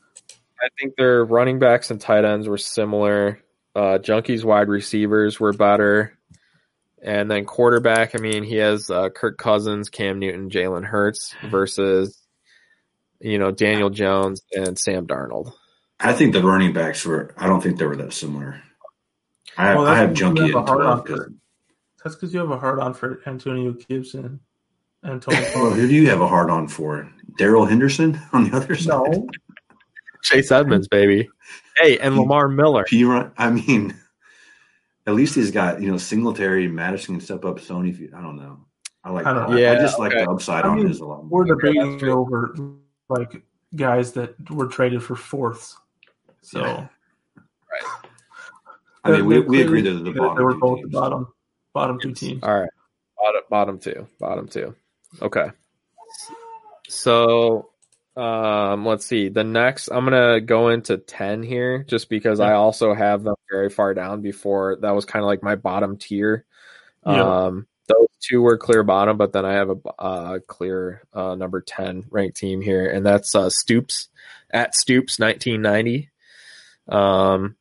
I think their running backs and tight ends were similar. Junkie's wide receivers were better, and then quarterback. I mean, he has Kirk Cousins, Cam Newton, Jalen Hurts versus Daniel Jones and Sam Darnold. I think the running backs were. I don't think they were that similar. I have Junkie at 12. That's because you have a hard on for Antonio Gibson. Who do you have a hard on for? Daryl Henderson on the other side? No. Chase Edmonds, baby. Hey, and Lamar Miller. At least he's got, Singletary, Madison can step up, Sony. I don't know. I just like the upside on his a lot more. We're debating over guys that were traded for fourths. So, yeah. Right. We agree that the bottom. They were both teams. Bottom two teams. All right. Bottom two. Okay. So let's see. The next, I'm going to go into 10 here just because I also have them very far down before. That was kind of like my bottom tier. Yeah. Those two were clear bottom, but then I have a clear number 10 ranked team here, and that's Stoops at Stoops 1990.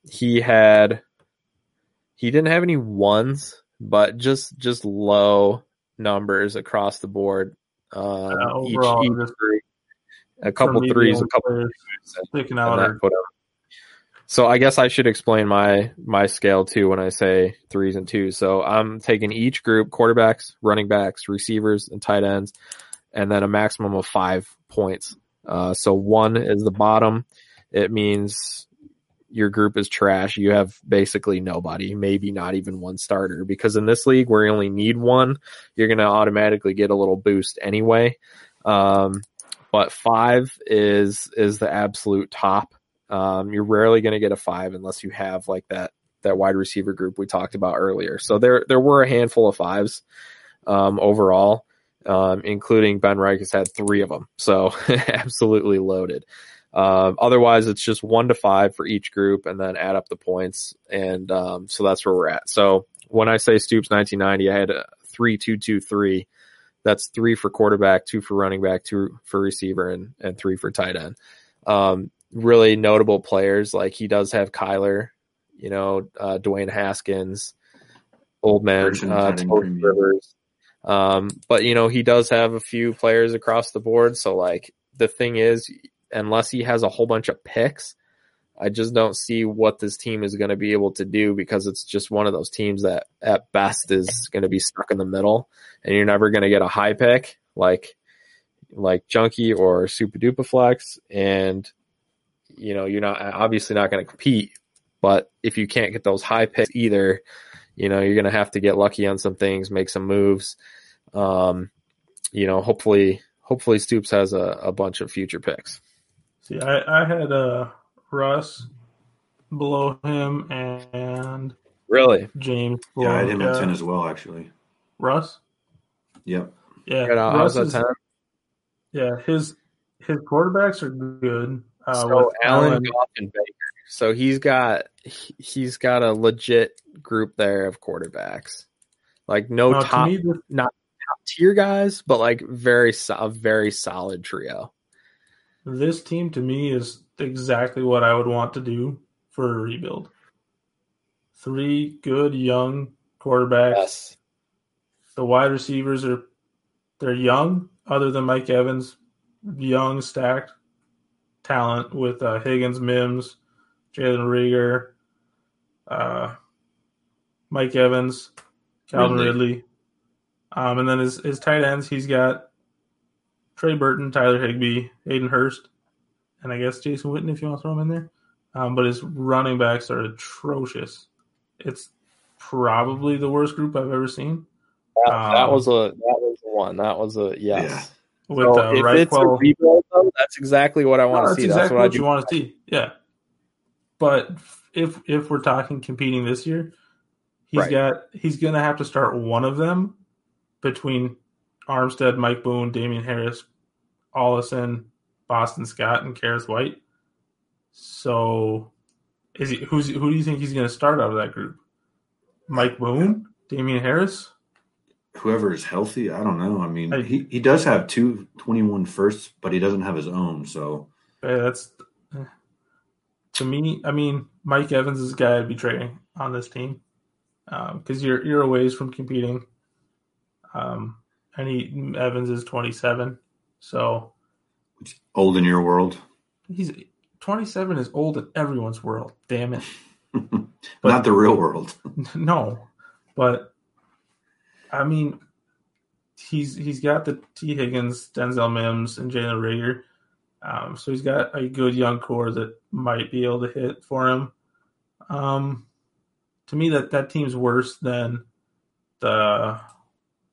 He didn't have any ones, but just low numbers across the board. Each three, a couple threes, a couple sticking out. So I guess I should explain my scale too when I say threes and twos. So I'm taking each group, quarterbacks, running backs, receivers, and tight ends, and then a maximum of 5 points. So one is the bottom. It means your group is trash. You have basically nobody, maybe not even one starter, because in this league where you only need one, you're going to automatically get a little boost anyway. But five is the absolute top. You're rarely going to get a five unless you have like that wide receiver group we talked about earlier. So there were a handful of fives overall, including Ben Reich has had 3 of them. So absolutely loaded. Otherwise, it's just 1 to 5 for each group and then add up the points. And so that's where we're at. So when I say Stoops 1990, I had a 3-2-2-3. That's 3 for quarterback, 2 for running back, 2 for receiver, and 3 for tight end. Really notable players. Like he does have Kyler, Dwayne Haskins, old man, Tony Rivers. But he does have a few players across the board. So like the thing is, unless he has a whole bunch of picks, I just don't see what this team is going to be able to do, because it's just one of those teams that at best is going to be stuck in the middle, and you're never going to get a high pick like Junkie or Super Duper Flex. And, you're not obviously not going to compete, but if you can't get those high picks either, you're going to have to get lucky on some things, make some moves. Hopefully Stoops has a bunch of future picks. See, I had Russ below him and really James. Below, yeah, I had him at 10 as well, actually. Russ? Yep. Yeah. Russ is, 10. Yeah, his quarterbacks are good. So Allen, Goff, and Baker. So he's got a legit group there of quarterbacks. Like not top tier guys, but like a very solid trio. This team to me is exactly what I would want to do for a rebuild. 3 good young quarterbacks. Yes. The wide receivers they're young, other than Mike Evans, young stacked talent with Higgins, Mims, Jalen Reagor, Mike Evans, Calvin Ridley. And then his tight ends, he's got Trey Burton, Tyler Higbee, Hayden Hurst, and I guess Jason Witten if you want to throw him in there. But his running backs are atrocious. It's probably the worst group I've ever seen. That was one. That was a yes. Yeah. With so if it's a rebuild, though, that's exactly what I want to see. That's what you want to see. Yeah. But if we're talking competing this year, he's going to have to start one of them between Armstead, Mike Boone, Damian Harris, Ollison, Boston Scott, and Karis White. So who do you think he's going to start out of that group? Mike Boone? Damian Harris? Whoever is healthy, I don't know. I mean, he does have 2 21 firsts, but he doesn't have his own. So that's to me. I mean, Mike Evans is a guy I'd be trading on this team because you're a ways from competing. And Evans is 27, so it's old in your world. He's 27 is old in everyone's world. Damn it! But, not the real world. No, but. I mean, he's got the T. Higgins, Denzel Mims, and Jalen Reagor. So he's got a good young core that might be able to hit for him. To me, that team's worse than Stoops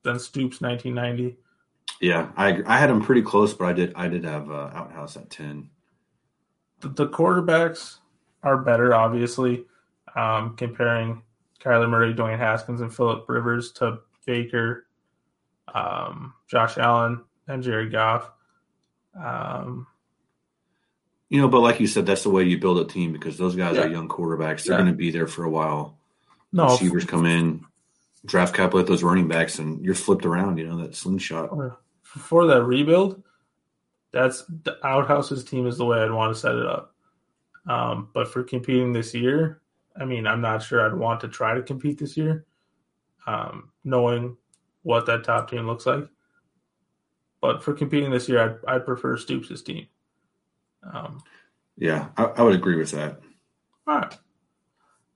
1990. Yeah, I had him pretty close, but I did have Outhouse at 10. The quarterbacks are better, obviously. Comparing Kyler Murray, Dwayne Haskins, and Phillip Rivers to Baker, Josh Allen, and Jared Goff. But like you said, that's the way you build a team because those guys are young quarterbacks. They're going to be there for a while. No, receivers come in, draft capital at those running backs, and you're flipped around, that slingshot. For that rebuild, that's the Outhouse's team is the way I'd want to set it up. But for competing this year, I mean, I'm not sure I'd want to try to compete this year. Knowing what that top team looks like. But for competing this year, I prefer Stoops' team. I would agree with that. All right.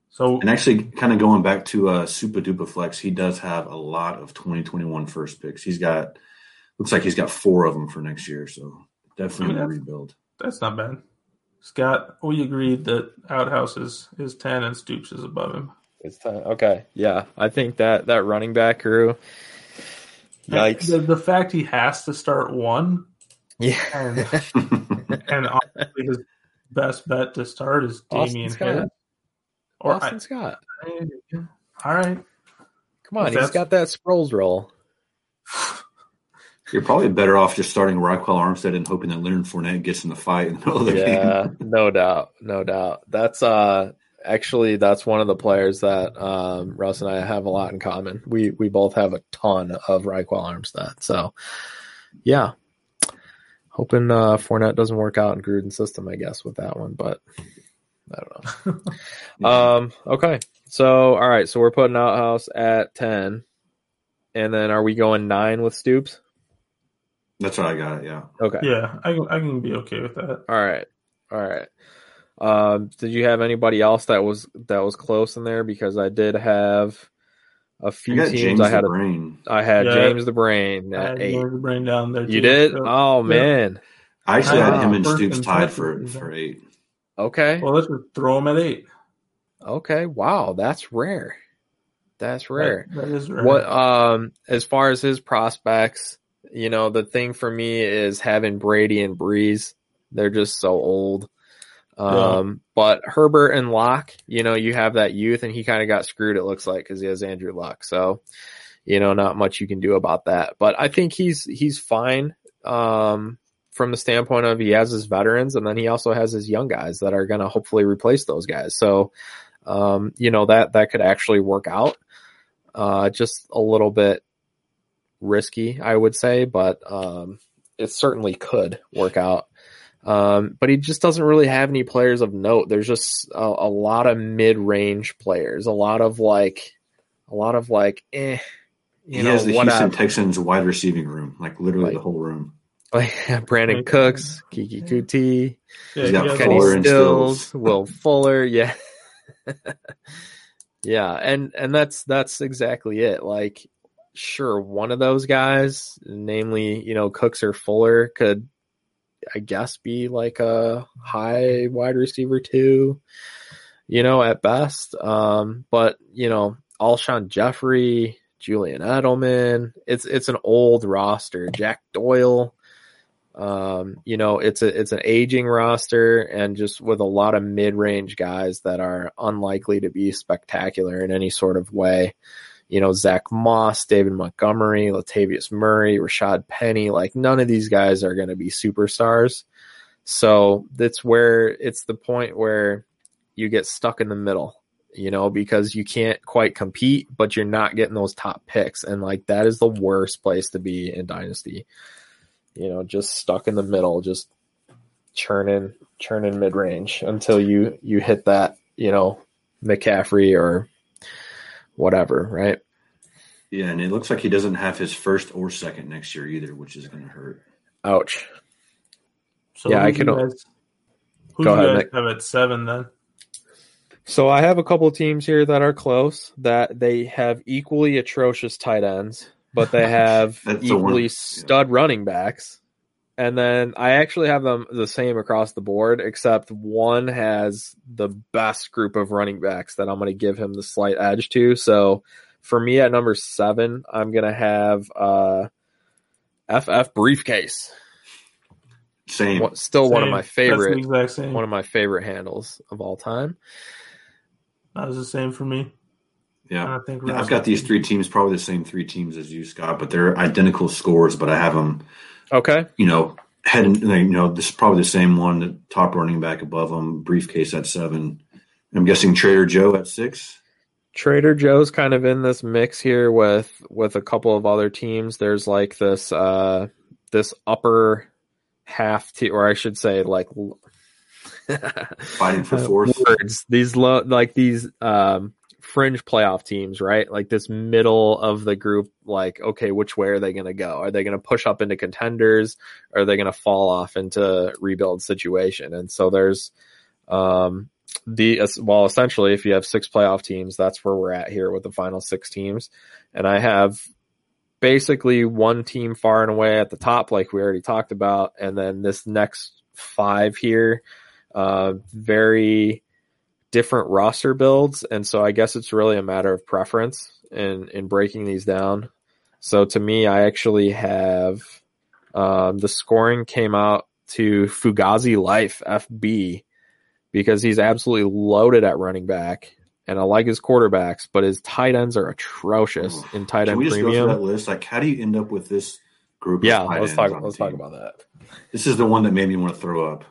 So, and actually, kind of going back to Super Duper Flex, he does have a lot of 2021 first picks. Looks like he's got 4 of them for next year. So definitely a rebuild. That's not bad. Scott, we agreed that Outhouse is 10 and Stoops is above him. It's time. Okay. Yeah. I think that running back crew. Yikes. The fact he has to start one. Yeah. And honestly, his best bet to start is Damian Harris. Or Austin Scott. All right. Come on. He's got that Sproles roll. You're probably better off just starting Raquel Armstead and hoping that Leonard Fournette gets in the fight in the middle of the game. Yeah, no doubt, no doubt. That's actually that's one of the players that Russ and I have a lot in common. We both have a ton of Raquel Armstead. So, yeah, hoping Fournette doesn't work out in Gruden's system, I guess, with that one. But I don't know. Yeah. Okay, so all right, so we're putting Outhouse at 10, and then are we going 9 with Stoops? That's what I got, yeah. Okay. Yeah, I can be okay with that. All right. All right. Did you have anybody else that was close in there? Because I did have a few teams. I had James the Brain at 8. James the Brain down there. You did? So, oh, man. I actually had him and Stoops tied for 8. Okay. Well, let's throw him at 8. Okay. Wow, that's rare. That's rare. That is rare. What, as far as his prospects... You know, the thing for me is having Brady and Breeze. They're just so old. But Herbert and Locke, you know, you have that youth, and he kind of got screwed, it looks like, because he has Andrew Luck. So, you know, not much you can do about that. But I think he's fine from the standpoint of he has his veterans, and then he also has his young guys that are going to hopefully replace those guys. So, you know, that could actually work out just a little bit. Risky, I would say, but it certainly could work out. But he just doesn't really have any players of note. There's just a lot of mid-range players, a lot of like, you know, he has the Houston Texans wide receiving room, like literally the whole room. Like Brandon Cooks, Kiki Kuti, Kenny Stills, Will Fuller, yeah, yeah, and that's exactly it, like. Sure, one of those guys, namely, you know, Cooks or Fuller, could, I guess, be like a high wide receiver too, you know, at best. But, you know, Alshon Jeffrey, Julian Edelman, it's an old roster. Jack Doyle, you know, it's an aging roster, and just with a lot of mid-range guys that are unlikely to be spectacular in any sort of way. You know, Zach Moss, David Montgomery, Latavius Murray, Rashad Penny, like none of these guys are going to be superstars. So that's where it's the point where you get stuck in the middle, you know, because you can't quite compete, but you're not getting those top picks. And like, that is the worst place to be in Dynasty, you know, just stuck in the middle, just churning mid-range until you hit that, you know, McCaffrey or whatever, right? Yeah, and it looks like he doesn't have his first or second next year either, which is going to hurt. Ouch. So yeah, I can. Who do you guys have at 7 then? So I have a couple of teams here that are close, that they have equally atrocious tight ends, but they have equally stud running backs. And then I actually have them the same across the board, except one has the best group of running backs that I'm going to give him the slight edge to. So for me at number 7, I'm going to have FF Briefcase. Same. Still one of my favorite. That's the exact same. One of my favorite handles of all time. That was the same for me. Yeah. I think I've got these 3 teams, probably the same 3 teams as you, Scott, but they're identical scores, but I have them. Okay. You know, this is probably the same one, the top running back above him, Briefcase at 7. I'm guessing Trader Joe at 6. Trader Joe's kind of in this mix here with a couple of other teams. There's like this this upper half team, or I should say like fighting for fourth. These fringe playoff teams, right? Like this middle of the group, like, okay, which way are they going to go? Are they going to push up into contenders? Or are they going to fall off into rebuild situation? And so there's essentially if you have 6 playoff teams, that's where we're at here with the final 6 teams. And I have basically one team far and away at the top, like we already talked about. And then this next 5 here, very different roster builds, and so I guess it's really a matter of preference in breaking these down. So to me, I actually have the scoring came out to Fugazi Life FB because he's absolutely loaded at running back, and I like his quarterbacks, but his tight ends are atrocious in tight end premium. Can we just go through that list? Like, how do you end up with this group. Yeah, let's talk about that. This is the one that made me want to throw up.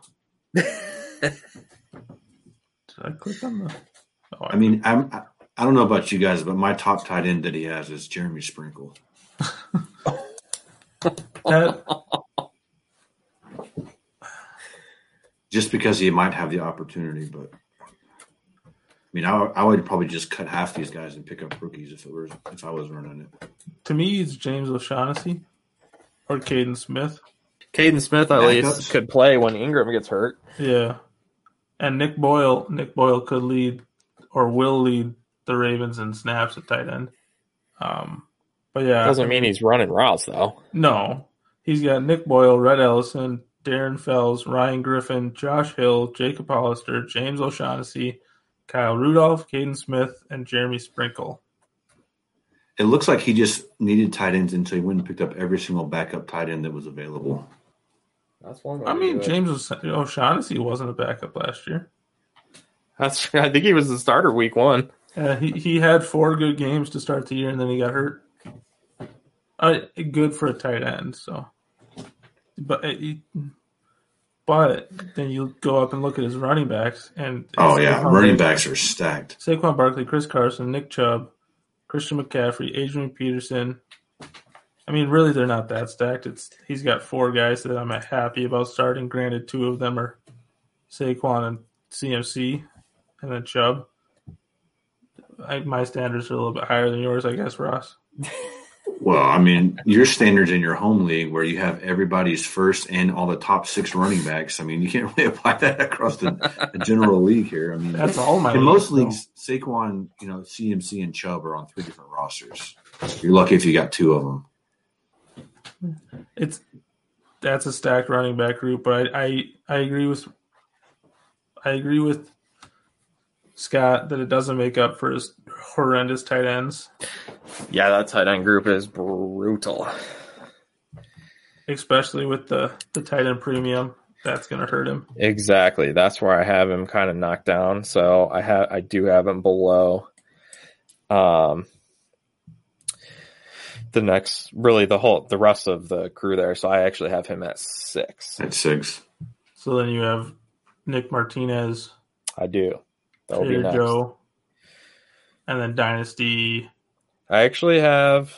Did I click on the? Oh, I don't know about you guys, but my top tight end that he has is Jeremy Sprinkle. Just because he might have the opportunity, but I would probably just cut half these guys and pick up rookies if I was running it. To me, it's James O'Shaughnessy or Caden Smith. Caden Smith at least could play when Ingram gets hurt. Yeah, and Nick Boyle could lead or will lead the Ravens in snaps at tight end. But yeah, doesn't mean he's running routes though. No, he's got Nick Boyle, Red Ellison, Darren Fells, Ryan Griffin, Josh Hill, Jacob Hollister, James O'Shaughnessy, Kyle Rudolph, Caden Smith, and Jeremy Sprinkle. It looks like he just needed tight ends until he went and picked up every single backup tight end that was available. That's one. I mean, James O'Shaughnessy wasn't a backup last year. I think he was the starter week one. He had 4 good games to start the year, and then he got hurt. Good for a tight end, so. But then you go up and look at his running backs. And running backs are stacked. Saquon Barkley, Chris Carson, Nick Chubb, Christian McCaffrey, Adrian Peterson. I mean, really, they're not that stacked. He's got 4 guys that I'm happy about starting. Granted, 2 of them are Saquon and CMC, and then Chubb. My standards are a little bit higher than yours, I guess, Ross. Well, I mean, your standards in your home league where you have everybody's first and all the top 6 running backs. I mean, you can't really apply that across the general league here. I mean, that's all my. In most leagues, Saquon, CMC and Chubb are on 3 different rosters. You're lucky if you got 2 of them. That's a stacked running back group, but I agree with Scott that it doesn't make up for his horrendous tight ends. Yeah, that tight end group is brutal. Especially with the tight end premium. That's going to hurt him. Exactly. That's where I have him kind of knocked down. So I do have him below the rest of the crew there. So I actually have him at 6. At 6. So then you have Nick Martinez. I do. That'll be next. Joe. And then Dynasty. I actually have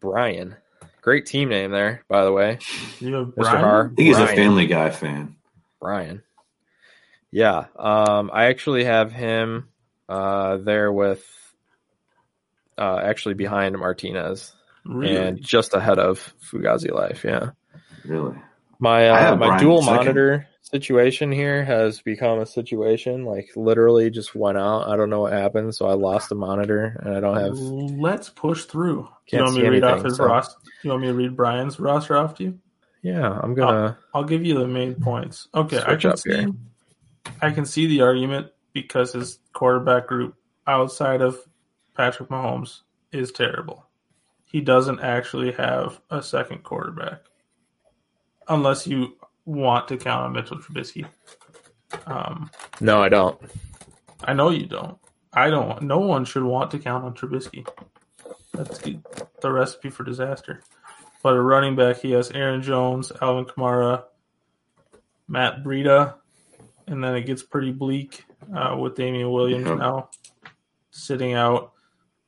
Brian. Great team name there, by the way. You have Brian? Mr. Har. I think he's a Family Guy fan. Brian. Yeah. I actually have him there with actually behind Martinez. Really? And just ahead of Fugazi Life, yeah. Really? My dual monitor situation here has become a situation literally just went out. I don't know what happened, so I lost the monitor and I don't have. Let's push through. You want me to read off his roster? You want me to read Brian's roster off to you? Yeah, I'm gonna. I'll give you the main points. Okay, I can see the argument because his quarterback group outside of Patrick Mahomes is terrible. He doesn't actually have a second quarterback. Unless you want to count on Mitchell Trubisky. No, I don't. I know you don't. I don't. No one should want to count on Trubisky. That's the recipe for disaster. But a running back, he has Aaron Jones, Alvin Kamara, Matt Breida, and then it gets pretty bleak with Damian Williams now sitting out.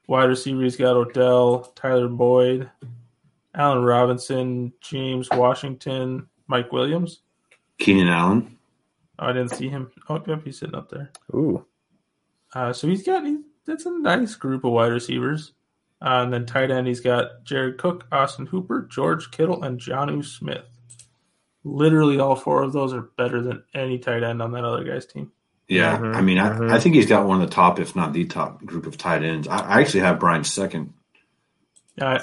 Wide receiver, he's got Odell, Tyler Boyd, Allen Robinson, James Washington, Mike Williams. Keenan Allen. Oh, I didn't see him. Oh, yep, he's sitting up there. Ooh. So that's a nice group of wide receivers. And then tight end, he's got Jared Cook, Austin Hooper, George Kittle, and Jonnu Smith. Literally all 4 of those are better than any tight end on that other guy's team. Yeah, mm-hmm. I mean, I think he's got one of the top, if not the top, group of tight ends. I actually have Brian second. Yeah,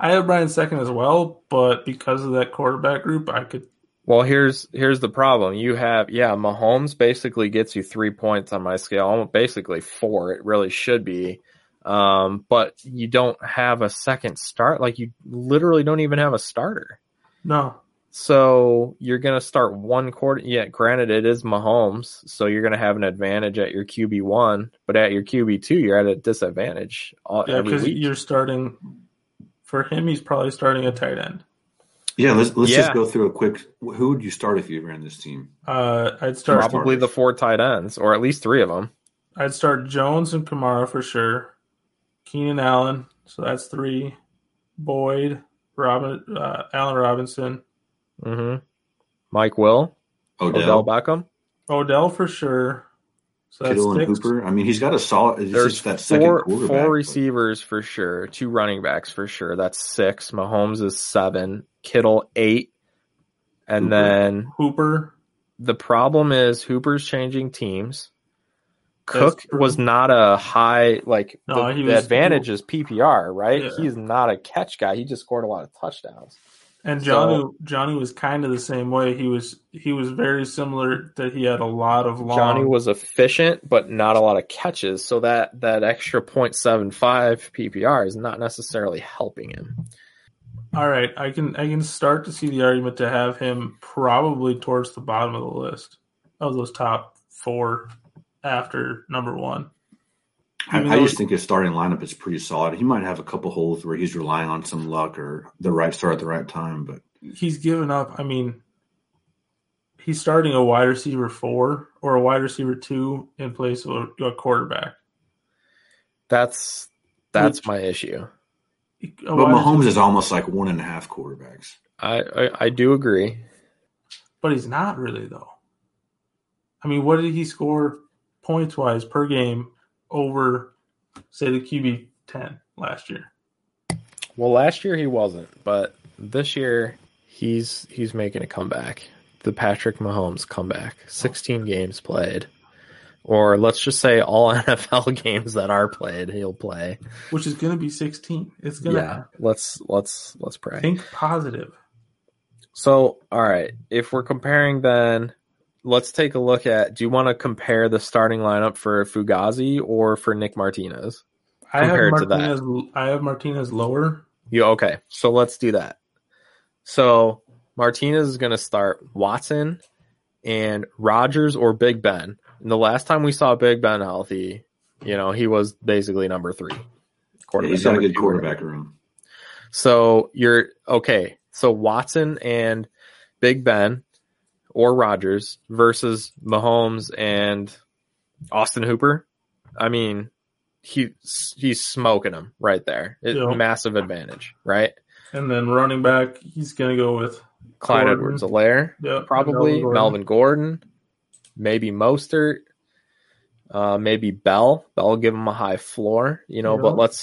I have Brian second as well, but because of that quarterback group, I could. Well, here's the problem. You have, Mahomes basically gets you 3 points on my scale, basically 4. It really should be, but you don't have a second start. You literally don't even have a starter. No. So you're gonna start one quarter. Yeah, granted, it is Mahomes, so you're gonna have an advantage at your QB1, but at your QB2, you're at a disadvantage. Every week. You're starting. for him, he's probably starting a tight end. Yeah, let's just go through a quick. Who would you start if you ran this team? I'd start probably the four tight ends, or at least three of them. I'd start Jones and Kamara for sure. Keenan Allen, so that's three. Boyd, Allen Robinson, Mike Will, Odell Beckham, Odell for sure. So Kittle and Hooper. I mean, he's got a solid. There's that four receivers for sure, two running backs for sure. That's six. Mahomes is seven. Kittle 8, and then Hooper. The problem is Hooper's changing teams. Cook was not a high the advantage is PPR, right? Yeah. He's not a catch guy. He just scored a lot of touchdowns. And Johnny was kind of the same way. He was very similar that he had a lot of long. Johnny was efficient, but not a lot of catches. So that extra 0.75 PPR is not necessarily helping him. All right, I can start to see the argument to have him probably towards the bottom of the list of those top four after number one. I just think his starting lineup is pretty solid. He might have a couple holes where he's relying on some luck or the right start at the right time, but he's given up. I mean, he's starting a wide receiver 4 or a wide receiver 2 in place of a quarterback. That's my issue. But Mahomes is almost like 1.5 quarterbacks. I do agree. But he's not really, though. I mean, what did he score points-wise per game over, say, the QB 10 last year? Well, last year he wasn't. But this year he's making a comeback. The Patrick Mahomes comeback. 16 games played. Or let's just say all NFL games that are played, he'll play. Which is going to be 16. It's going to happen. Let's pray. Think positive. So, all right, if we're comparing then, let's take a look at, do you want to compare the starting lineup for Fugazi or for Nick Martinez? I have Martinez lower. Okay, so let's do that. So Martinez is going to start Watson and Rodgers or Big Ben. And the last time we saw Big Ben healthy, he was basically number 3. He's got a good quarterback room. So you're okay. So Watson and Big Ben or Rodgers versus Mahomes and Austin Hooper. I mean, he's smoking them right there. Massive advantage, right? And then running back, he's going to go with Clyde Edwards-Helaire, probably Melvin Gordon. Maybe Mostert, maybe Bell. Bell will give him a high floor, But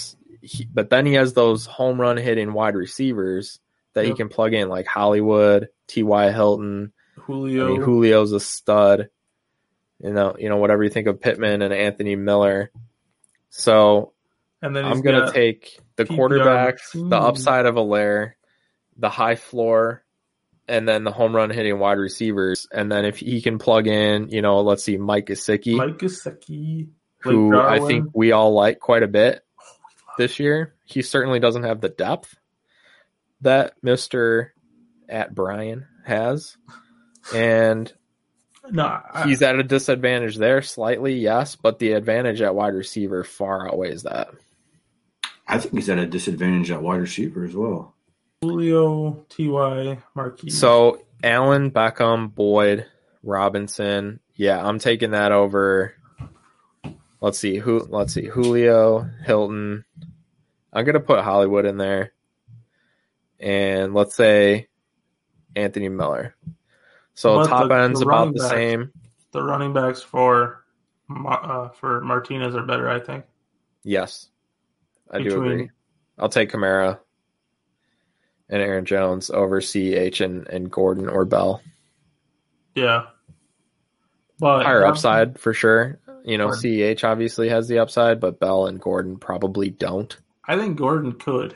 but then he has those home run hitting wide receivers that he can plug in, like Hollywood, T.Y. Hilton, Julio. I mean, Julio's a stud. Whatever you think of Pittman and Anthony Miller. So, and then I'm going to take the quarterbacks, the upside of Helaire, the high floor. And then the home run hitting wide receivers. And then if he can plug in, let's see, Mike Gesicki, who Darwin. I think we all like quite a bit this year. He certainly doesn't have the depth that Mr. Brian has. And he's at a disadvantage there slightly, yes. But the advantage at wide receiver far outweighs that. I think he's at a disadvantage at wide receiver as well. Julio, T.Y., Marquise. So, Allen, Beckham, Boyd, Robinson. Yeah, I'm taking that over. Let's see. Julio, Hilton. I'm going to put Hollywood in there. And let's say Anthony Miller. So, top end's about the same. The running backs for Martinez are better, I think. Yes. I do agree. I'll take Kamara and Aaron Jones over CH and Gordon or Bell. Yeah. But higher upside for sure. CH obviously has the upside, but Bell and Gordon probably don't. I think Gordon could.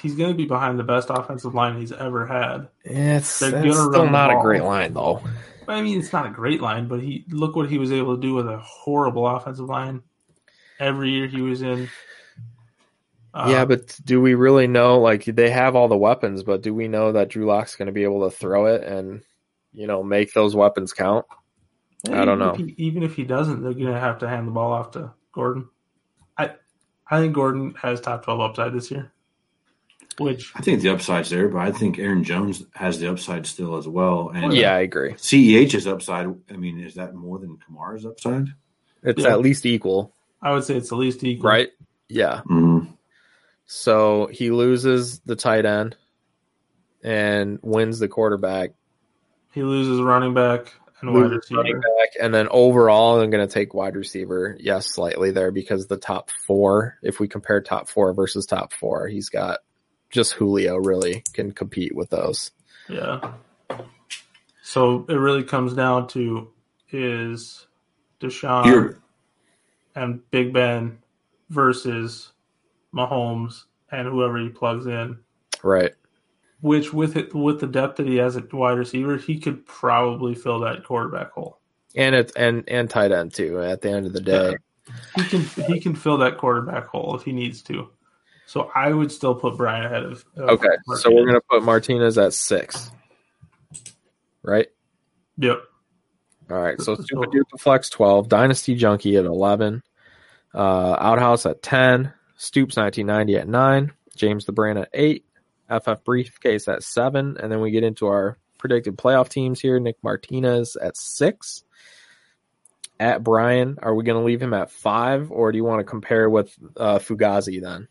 He's going to be behind the best offensive line he's ever had. It's still not a great line, though. I mean, it's not a great line, but look what he was able to do with a horrible offensive line every year he was in. Yeah, but do we really know, they have all the weapons, but do we know that Drew Lock's going to be able to throw it and, make those weapons count? And I don't know. Even if he doesn't, they're going to have to hand the ball off to Gordon. I think Gordon has top 12 upside this year. Which I think the upside's there, but I think Aaron Jones has the upside still as well. And yeah, I agree. CEH's upside, I mean, is that more than Kamara's upside? It's at least equal. I would say it's at least equal. Right? Yeah. Mm-hmm. So he loses the tight end and wins the quarterback. He loses running back and wide receiver. And then overall, I'm going to take wide receiver, yes, slightly there, because the top four, if we compare top four versus top four, he's got just Julio really can compete with those. Yeah. So it really comes down to is Deshaun and Big Ben versus Mahomes and whoever he plugs in. Right. Which with the depth that he has at wide receiver, he could probably fill that quarterback hole. And it's and tight end too, at the end of the day. He can fill that quarterback hole if he needs to. So I would still put Brian ahead of okay, Martinez. So we're going to put Martinez at 6. Right? Yep. All right, so Super Duper Flex 12, Dynasty Junkie at 11, Outhouse at 10, Stoops 1990 at 9, James the Brand at 8, FF Briefcase at 7, and then we get into our predicted playoff teams here. Nick Martinez at 6. At Brian, are we going to leave him at 5, or do you want to compare with Fugazi then?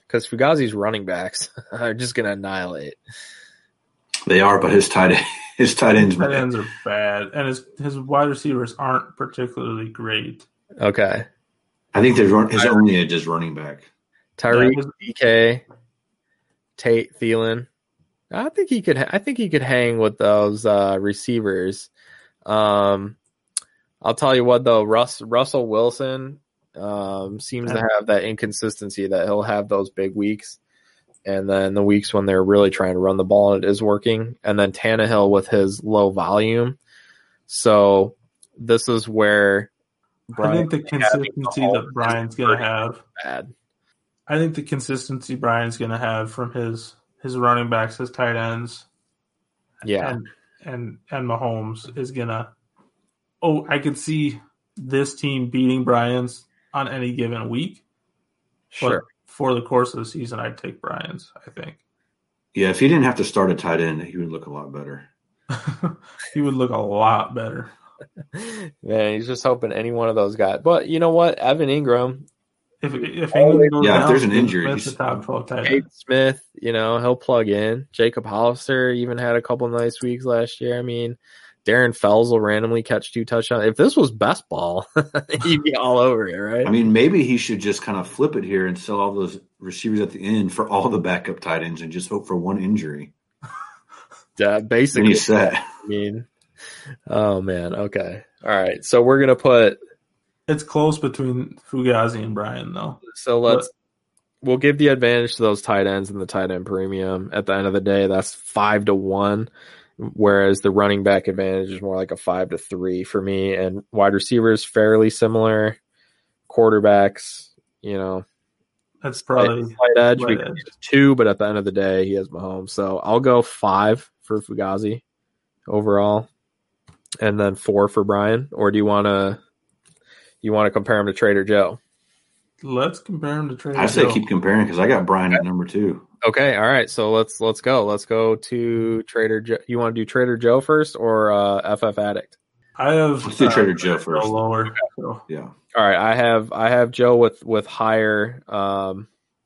Because Fugazi's running backs are just going to annihilate. They are, but his tight ends are bad, and his wide receivers aren't particularly great. Okay, I think his only edge is running back. Tyreek, DK, Tate, Thielen. I think he could hang with those receivers. I'll tell you what though, Russell Wilson seems to have that inconsistency that he'll have those big weeks. And then the weeks when they're really trying to run the ball and it is working. And then Tannehill with his low volume. So this is where I think the consistency that Brian's going to have. Bad. I think the consistency Brian's going to have from his running backs, his tight ends, and Mahomes is going to. Oh, I could see this team beating Brian's on any given week. Sure. For the course of the season, I'd take Brian's, I think. Yeah, if he didn't have to start a tight end, he would look a lot better. He would look a lot better. Man, he's just hoping any one of those guys. But you know what? Evan Ingram. If Ingram goes down, if there's an injury, he's the top 12 tight end. Kate Smith, he'll plug in. Jacob Hollister even had a couple nice weeks last year. I mean, Darren Fells will randomly catch 2 touchdowns. If this was best ball, he'd be all over it, right? I mean, maybe he should just kind of flip it here and sell all those receivers at the end for all the backup tight ends and just hope for one injury. Basically. He's set. I mean, oh, man. Okay. All right. So we're going to put – it's close between Fugazi and Brian, though. So we'll give the advantage to those tight ends and the tight end premium. At the end of the day, that's 5-1. Whereas the running back advantage is more like a 5-3 for me, and wide receivers fairly similar. Quarterbacks, that's probably slight edge. We could use 2, but at the end of the day, he has Mahomes. So I'll go 5 for Fugazi overall, and then 4 for Brian. Or do you want to compare him to Trader Joe? Let's compare him to Trader Joe. I say keep comparing because I got Brian at number 2. Okay, all right. So let's go. Let's go to Trader Joe. You want to do Trader Joe first or FF Addict? Let's do Trader Joe first. Lower. Okay. Yeah. All right. I have Joe with higher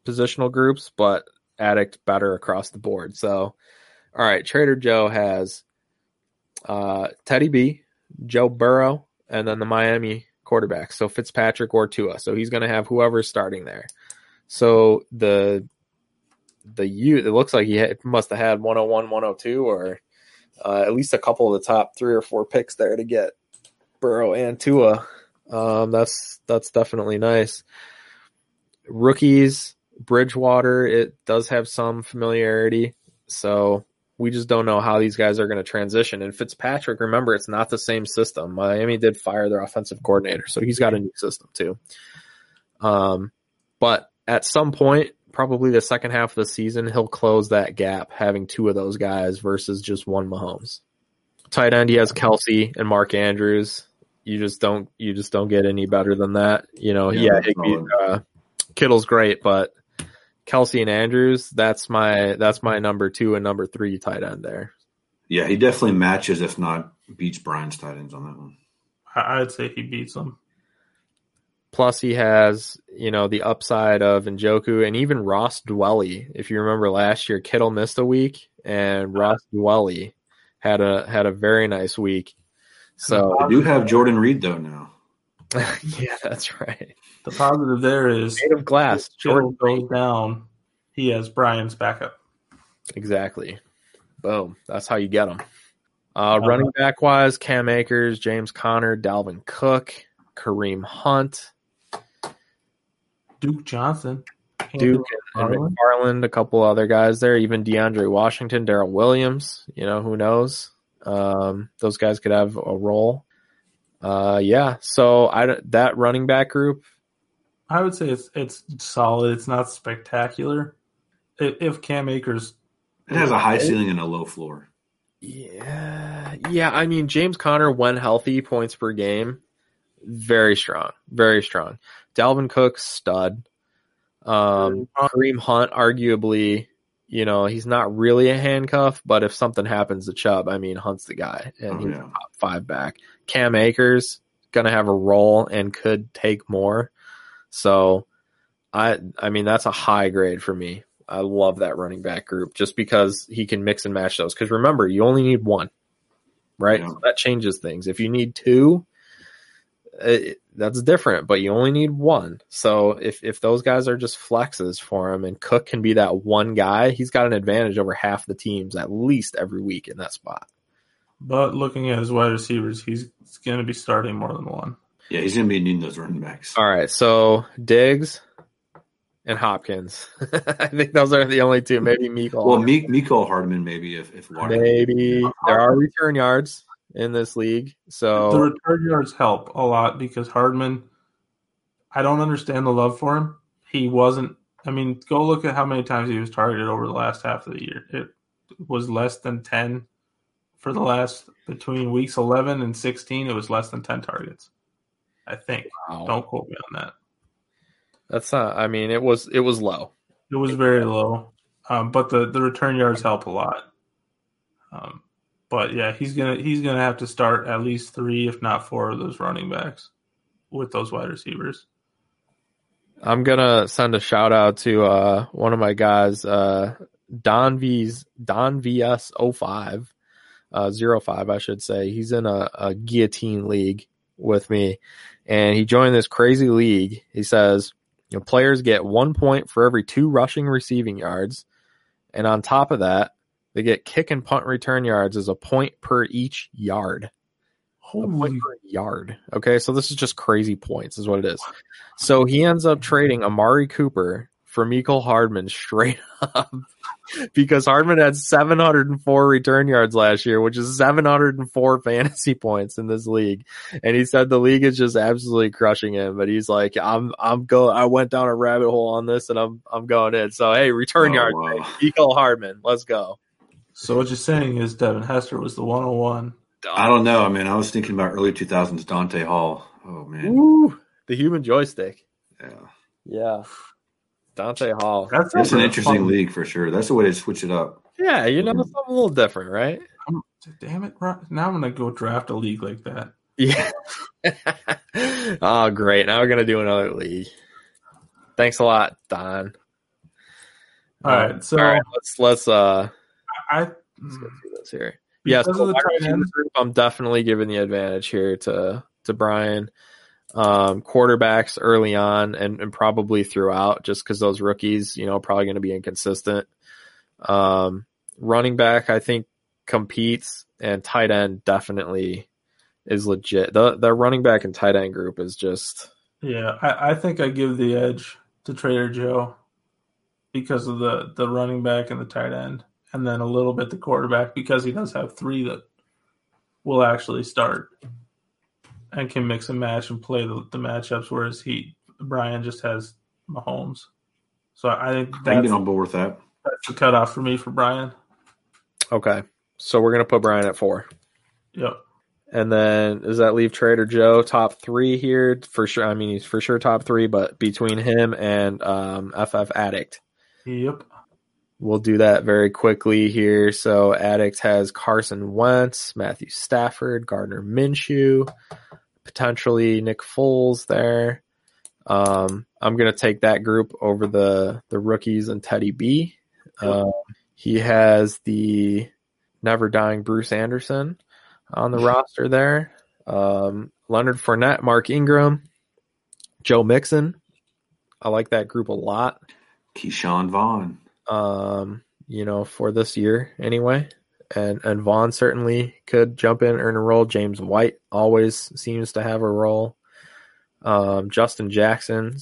positional groups, but Addict better across the board. So, all right. Trader Joe has Teddy B, Joe Burrow, and then the Miami quarterback. So Fitzpatrick or Tua. So he's going to have whoever's starting there. So the youth, it looks like must have had 101, 102, or at least a couple of the top 3 or 4 picks there to get Burrow and Tua. That's definitely nice. Rookies, Bridgewater, it does have some familiarity, so we just don't know how these guys are going to transition. And Fitzpatrick, remember, it's not the same system. Miami did fire their offensive coordinator, so he's got a new system too. But at some point, probably the second half of the season, he'll close that gap having 2 of those guys versus just one Mahomes. Tight end, he has Kelsey and Mark Andrews. You just don't get any better than that. Kittle's great, but Kelsey and Andrews, that's my number 2 and number 3 tight end there. Yeah, he definitely matches, if not beats, Brian's tight ends on that one. I'd say he beats them. Plus, he has, the upside of Njoku and even Ross Dwelly. If you remember last year, Kittle missed a week, and Ross Dwelly had a very nice week. So I do have Jordan Reed though now. Yeah, that's right. The positive there is made of glass. Jordan goes down. He has Brian's backup. Exactly. Boom. That's how you get him. Running back wise, Cam Akers, James Conner, Dalvin Cook, Kareem Hunt, Duke Johnson, Duke and McFarland, a couple other guys there, even DeAndre Washington, Darrell Williams, who knows? Those guys could have a role. So that running back group, I would say it's solid. It's not spectacular. If Cam Akers, it has a high ceiling and a low floor. Yeah. I mean, James Conner, when healthy, points per game, very strong, very strong. Dalvin Cook, stud. Kareem Hunt, arguably, he's not really a handcuff, but if something happens to Chubb, I mean, Hunt's the guy, and he's a top 5 back. Cam Akers gonna have a role and could take more. So, I mean, that's a high grade for me. I love that running back group just because he can mix and match those. Because remember, you only need one, right? Yeah. So that changes things. If you need two, that's different, but you only need one. So if those guys are just flexes for him and Cook can be that one guy, he's got an advantage over half the teams at least every week in that spot. But looking at his wide receivers, he's going to be starting more than one. Yeah, he's going to be needing those running backs. All right, so Diggs and Hopkins. I think those are the only two. Maybe Mecole. Well, Mecole Hardman, maybe if Waterman. Maybe there are return yards in this league, so the return yards help a lot because Hardman, I don't understand the love for him. He wasn't. I mean, go look at how many times he was targeted over the last half of the year. It was less than 10 for the last between weeks 11 and 16. It was less than 10 targets. I think. Wow. Don't quote me on that. That's not. I mean, it was low. It was very low, but the return yards help a lot. But yeah, he's gonna have to start at least 3, if not 4, of those running backs with those wide receivers. I'm gonna send a shout out to one of my guys, Don VS 05, 05, I should say. He's in a guillotine league with me, and he joined this crazy league. He says, players get 1 point for every 2 rushing receiving yards. And on top of that, they get kick and punt return yards as a point per each yard. Holy. A point per yard. Okay, so this is just crazy points is what it is. So he ends up trading Amari Cooper for Mecole Hardman straight up because Hardman had 704 return yards last year, which is 704 fantasy points in this league. And he said the league is just absolutely crushing him. But he's like, I went down a rabbit hole on this, and I'm going in. So hey, return yards, wow. Mecole Hardman, let's go. So what you're saying is Devin Hester was the 101. I don't know. I mean, I was thinking about early 2000s Dante Hall. Oh man, ooh, the human joystick. Yeah. Dante Hall. That's an interesting league for sure. That's the way to switch it up. Yeah, something a little different, right? Damn it, now I'm gonna go draft a league like that. Yeah. Oh, great! Now we're gonna do another league. Thanks a lot, Don. All right, let's. Let's go through this here. Yes, yeah, so I'm definitely giving the advantage here to Brian. Quarterbacks early on and probably throughout, just because those rookies, probably going to be inconsistent. Running back, I think, competes, and tight end definitely is legit. The running back and tight end group is just. Yeah, I think I give the edge to Trader Joe because of the running back and the tight end, and then a little bit the quarterback because he does have 3 that will actually start and can mix and match and play the matchups, whereas Brian just has Mahomes. So I think that's on board with that. That's the cutoff for me for Brian. Okay, so we're gonna put Brian at 4. Yep. And then does that leave Trader Joe top 3 here for sure? I mean, he's for sure top 3, but between him and FF Addict, Yep. We'll do that very quickly here. So Addicts has Carson Wentz, Matthew Stafford, Gardner Minshew, potentially Nick Foles there. I'm going to take that group over the rookies and Teddy B. He has the never-dying Bruce Anderson on the roster there. Leonard Fournette, Mark Ingram, Joe Mixon. I like that group a lot. Keyshawn Vaughn. For this year anyway. And Vaughn certainly could jump in, earn a role. James White always seems to have a role. Justin Jackson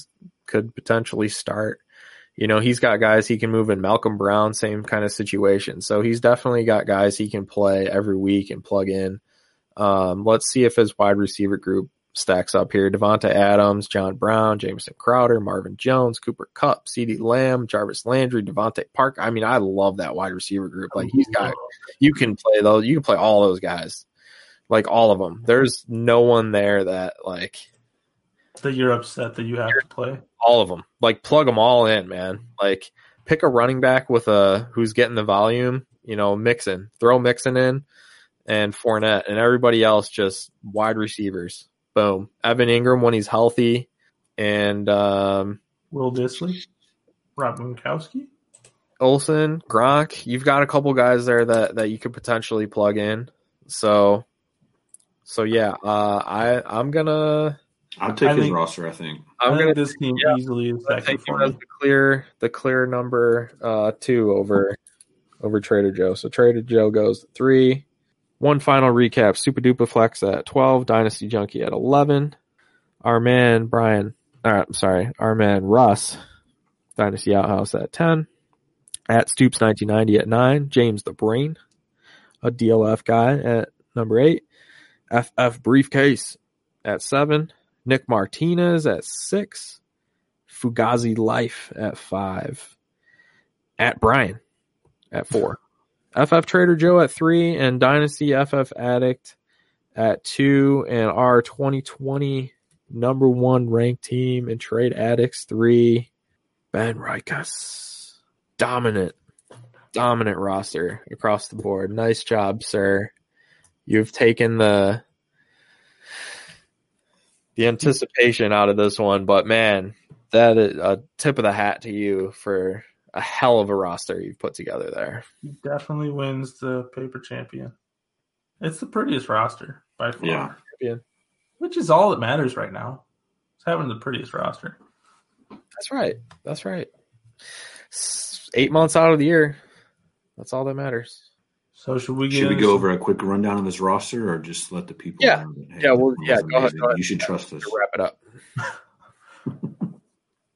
could potentially start. He's got guys he can move in. Malcolm Brown, same kind of situation. So he's definitely got guys he can play every week and plug in. Let's see if his wide receiver group stacks up here. Devonta Adams, John Brown, Jameson Crowder, Marvin Jones, Cooper Kupp, CeeDee Lamb, Jarvis Landry, Devontae Parker. I mean, I love that wide receiver group. Like, he's got, you can play those. You can play all those guys, like all of them. There's no one there that that you're upset that you have to play. All of them. Like, plug them all in, man. Like, pick a running back with who's getting the volume, Mixon. Throw Mixon in and Fournette, and everybody else just wide receivers. Boom. Evan Ingram when he's healthy, and Will Dissly, Rob Gronkowski, Olsen, Gronk. You've got a couple guys there that you could potentially plug in. So yeah, I'll take his roster. I think this team easily is second for him. The clear number 2 over Trader Joe. So Trader Joe goes 3. One final recap: Super Duper Flex at 12, Dynasty Junkie at 11, our man our man Russ, Dynasty Outhouse at 10, at Stoops 1990 at 9, James the Brain, a DLF guy, at number 8, FF Briefcase at 7. Nick Martinez at 6, Fugazi Life at 5, at Brian at 4, FF Trader Joe at 3, and Dynasty FF Addict at 2, and our 2020 number 1 ranked team in Trade Addicts 3, Ben Rikus. Dominant roster across the board. Nice job, sir. You've taken the anticipation out of this one, but man, that is a tip of the hat to you for a hell of a roster you've put together there. He definitely wins the paper champion. It's the prettiest roster by far, which is all that matters right now. It's having the prettiest roster. That's right. 8 months out of the year. That's all that matters. So should we go over a quick rundown of this roster, or just let the people? Yeah, know that, hey, yeah, well, yeah. Go ahead. You should trust us. Wrap it up.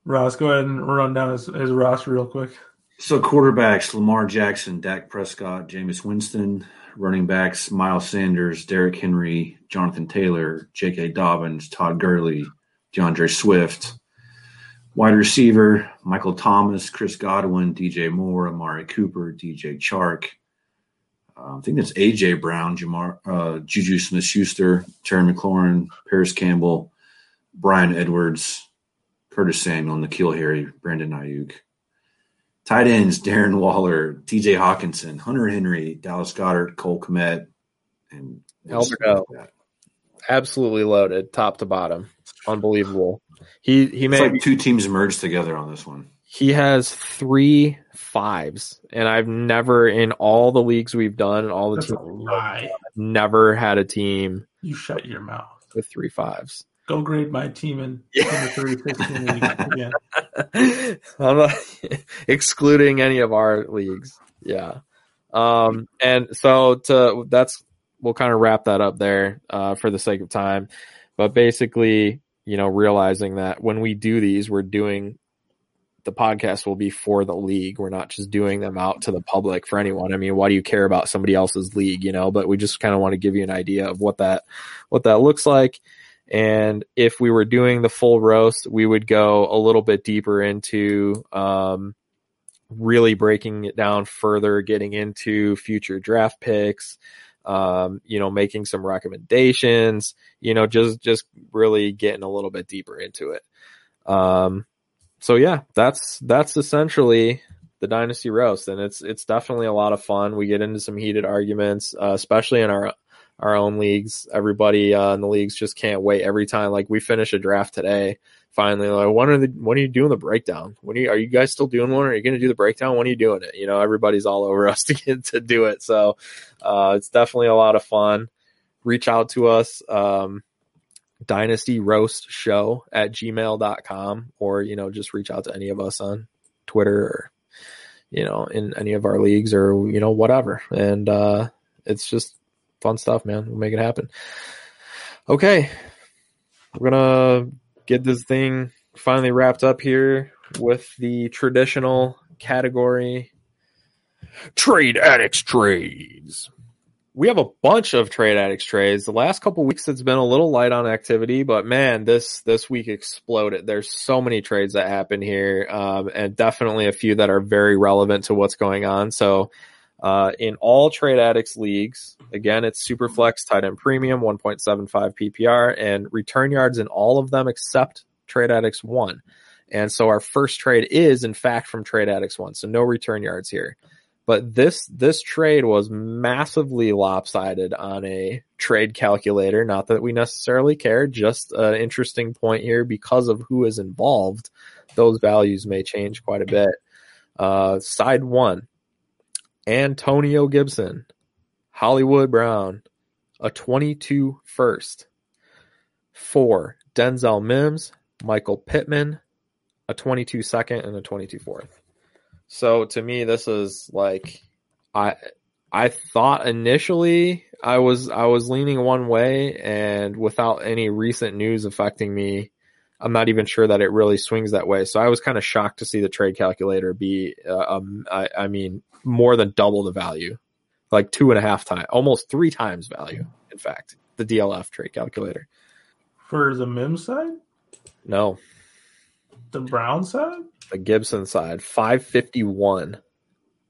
Ross, go ahead and run down his roster real quick. So quarterbacks: Lamar Jackson, Dak Prescott, Jameis Winston. Running backs: Miles Sanders, Derrick Henry, Jonathan Taylor, J.K. Dobbins, Todd Gurley, DeAndre Swift. Wide receiver: Michael Thomas, Chris Godwin, DJ Moore, Amari Cooper, DJ Chark. I think that's A.J. Brown, Juju Smith-Schuster, Terry McLaurin, Paris Campbell, Brian Edwards, Curtis Samuel, N'Keal Harry, Brandon Ayuk. Tight ends: Darren Waller, T.J. Hawkinson, Hunter Henry, Dallas Goedert, Cole Kmet, and Alberto. Absolutely loaded, top to bottom. Unbelievable. He made like 2 teams merged together on this one. He has 3 5s, and I've never, in all the leagues we've done, and all the teams, never had a team. You shut your mouth with 3 5s. Go grade my team in the 3-15 league again. I'm not excluding any of our leagues. Yeah, and so we'll kind of wrap that up there for the sake of time, but basically, realizing that when we do these, we're doing. The podcast will be for the league. We're not just doing them out to the public for anyone. I mean, why do you care about somebody else's league, but we just kind of want to give you an idea of what that looks like. And if we were doing the full roast, we would go a little bit deeper into, really breaking it down further, getting into future draft picks, making some recommendations, just really getting a little bit deeper into it. So yeah, that's essentially the Dynasty Roast, and it's definitely a lot of fun. We get into some heated arguments, especially in our own leagues. Everybody in the leagues just can't wait every time. Like, we finish a draft today, finally. Like, when are you doing the breakdown? Are you guys still doing one? Are you going to do the breakdown? When are you doing it? You know, everybody's all over us to get to do it. So it's definitely a lot of fun. Reach out to us. DynastyRoastShow@gmail.com, or, you know, just reach out to any of us on Twitter, or, you know, in any of our leagues, or, you know, whatever. And it's just fun stuff, man. We'll make it happen. Okay. We're going to get this thing finally wrapped up here with the traditional category, Trade Addicts Trades. We have a bunch of Trade Addicts Trades. The last couple of weeks, it's been a little light on activity, but man, this week exploded. There's so many trades that happen here, and definitely a few that are very relevant to what's going on. So in all Trade Addicts leagues, again, it's Superflex, tight end premium, 1.75 PPR, and return yards in all of them except Trade Addicts 1. And so our first trade is, in fact, from Trade Addicts 1, so no return yards here. But this trade was massively lopsided on a trade calculator. Not that we necessarily care, just an interesting point here because of who is involved. Those values may change quite a bit. Side one, Antonio Gibson, Hollywood Brown, a 22 first. Four, Denzel Mims, Michael Pittman, a 22 second, and a 22 fourth. So to me, this is like, I thought initially I was leaning one way, and without any recent news affecting me, I'm not even sure that it really swings that way. So I was kind of shocked to see the trade calculator be, I mean, more than double the value, like 2.5 times, almost 3 times value. In fact, the DLF trade calculator. For the Mims side? No. The Brown side? The Gibson side, 551.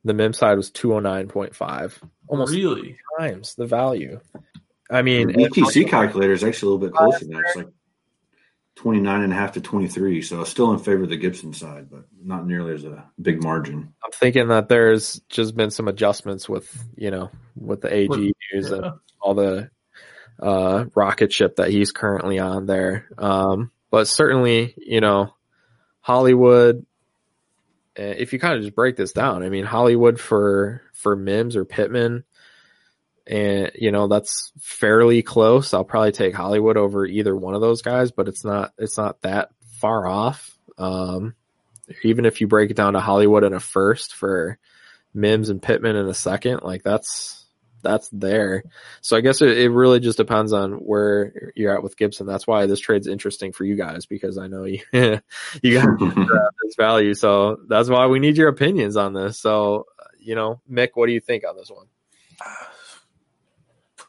The Mims side was 209.5. Almost really? 3 times the value. I mean, the BTC calculator is actually a little bit closer than that. It's like 29.5 to 23. So still in favor of the Gibson side, but not nearly as a big margin. I'm thinking that there's just been some adjustments with the AG news and all the rocket ship that he's currently on there. But certainly, you know, Hollywood, if you kind of just break this down, I mean, Hollywood for Mims or Pittman, and, you know, that's fairly close. I'll probably take Hollywood over either one of those guys, but it's not that far off. Even if you break it down to Hollywood in a first for Mims and Pittman in a second, like that's there. So I guess it really just depends on where you're at with Gibson. That's why this trade's interesting for you guys, because I know you got this value. So that's why we need your opinions on this. So, you know, Mick, what do you think on this one?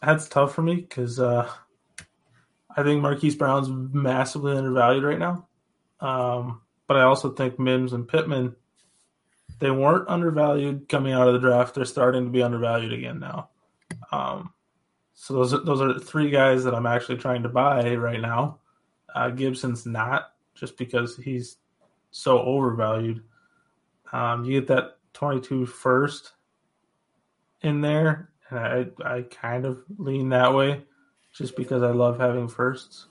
That's tough for me because I think Marquise Brown's massively undervalued right now. But I also think Mims and Pittman, they weren't undervalued coming out of the draft. They're starting to be undervalued again now. So those are 3 guys that I'm actually trying to buy right now. Gibson's not, just because he's so overvalued. You get that 22 first in there, and I kind of lean that way just because I love having firsts.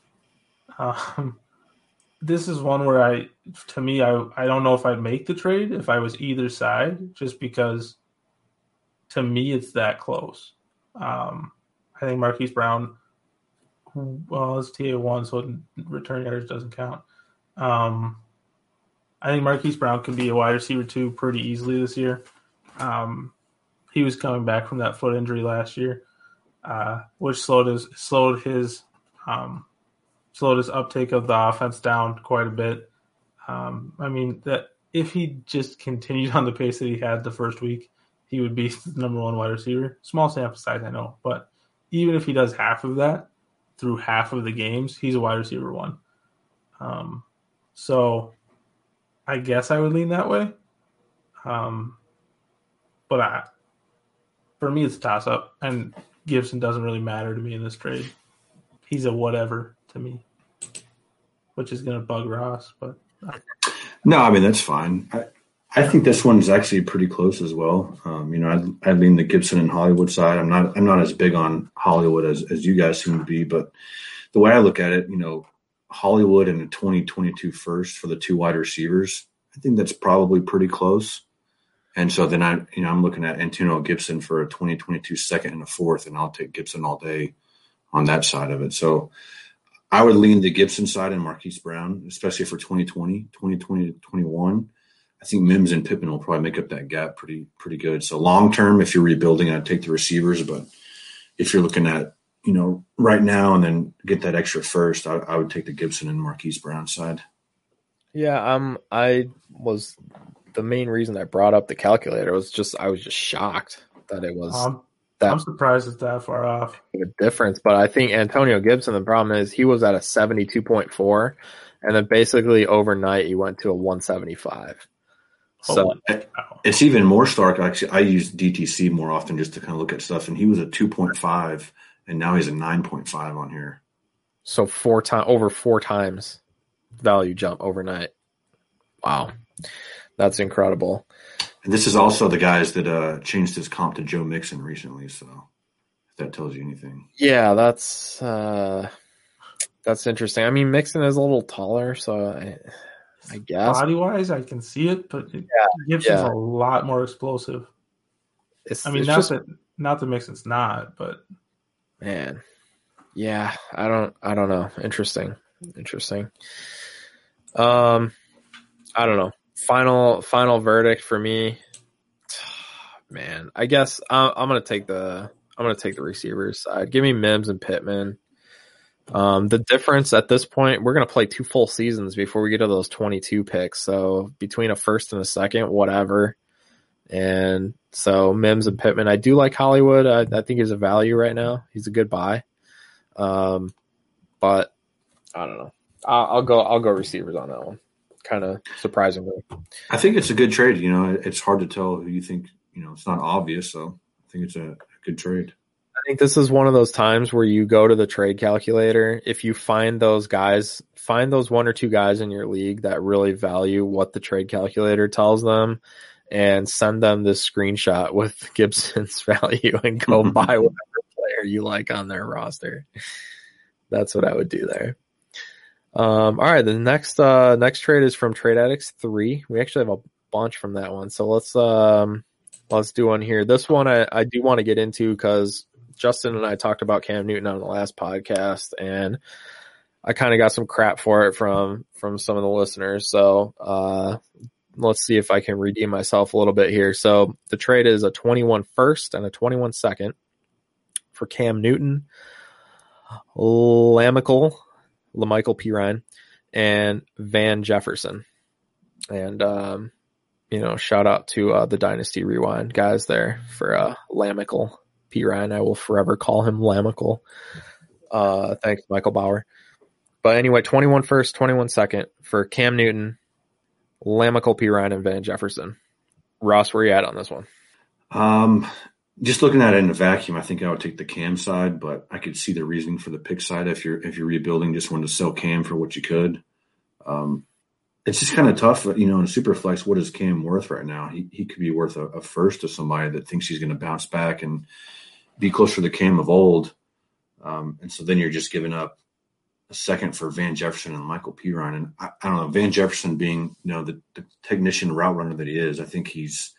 This is one where I don't know if I'd make the trade if I was either side, just because to me it's that close. I think Marquise Brown, well, it's TA1, so return yards doesn't count. I think Marquise Brown could be a wide receiver 2 pretty easily this year. He was coming back from that foot injury last year, which slowed his uptake of the offense down quite a bit. I mean, that if he just continued on the pace that he had the first week, he would be the number 1 wide receiver. Small sample size, I know, but even if he does half of that through half of the games, he's a wide receiver 1. So I guess I would lean that way. But for me, it's a toss-up, and Gibson doesn't really matter to me in this trade. He's a whatever to me, which is going to bug Ross, but no, I mean, that's fine. I, I think this one's actually pretty close as well. I lean the Gibson and Hollywood side. I'm not as big on Hollywood as you guys seem to be, but the way I look at it, Hollywood and a 2022 first for the two wide receivers, I think that's probably pretty close. And so then I'm looking at Antonio Gibson for a 2022 second and a fourth, and I'll take Gibson all day on that side of it. So I would lean the Gibson side and Marquise Brown, especially for 2020 to 21. I think Mims and Pittman will probably make up that gap pretty good. So long-term, if you're rebuilding, I'd take the receivers. But if you're looking at, right now and then get that extra first, I would take the Gibson and Marquise Brown side. Yeah, I was – the main reason I brought up the calculator was I was just shocked that it was I'm surprised it's that far off. A difference, but I think Antonio Gibson, the problem is he was at a 72.4, and then basically overnight he went to a 175. So it's even more stark. Actually, I use DTC more often just to kind of look at stuff, and he was a 2.5, and now he's a 9.5 on here. So over four times value jump overnight. Wow, that's incredible. And this is also the guys that changed his comp to Joe Mixon recently. So if that tells you anything, yeah, that's interesting. I mean, Mixon is a little taller, so. I guess body-wise, I can see it, but Gibson's a lot more explosive. Not that Mixon's not, but man, yeah, I don't know. Interesting. I don't know. Final verdict for me, man. I guess I'm gonna take the receivers side. Give me Mims and Pittman. The difference at this point, we're going to play two full seasons before we get to those 22 picks. So between a first and a second, whatever. And so Mims and Pittman, I do like Hollywood. I think he's a value right now. He's a good buy. But I don't know. I'll go receivers on that one. Kind of surprisingly. I think it's a good trade. It's hard to tell who you think, it's not obvious. So I think it's a good trade. I think this is one of those times where you go to the trade calculator. If you find those one or two guys in your league that really value what the trade calculator tells them and send them this screenshot with Gibson's value and go buy whatever player you like on their roster. That's what I would do there. All right. The next trade is from Trade Addicts 3. We actually have a bunch from that one. So let's do one here. This one I do want to get into because Justin and I talked about Cam Newton on the last podcast, and I kind of got some crap for it from some of the listeners. So let's see if I can redeem myself a little bit here. So the trade is a 21 first and a 21 second for Cam Newton, LaMichael Pirine, and Van Jefferson. And, shout out to the Dynasty Rewind guys there for LaMichael Pirine. I will forever call him LaMichael. Thanks, Michael Bauer. But anyway, 21 first, 21 second for Cam Newton, LaMichael Pirine, and Van Jefferson. Ross, where are you at on this one? Just looking at it in a vacuum, I think I would take the Cam side, but I could see the reasoning for the pick side. If you're rebuilding, just wanted to sell Cam for what you could. It's just kind of tough, in Superflex, what is Cam worth right now? He could be worth a first to somebody that thinks he's going to bounce back and be closer to the Cam of old. And so then you're just giving up a second for Van Jefferson and Michael Pirine. And I don't know, Van Jefferson being, the technician route runner that he is, I think he's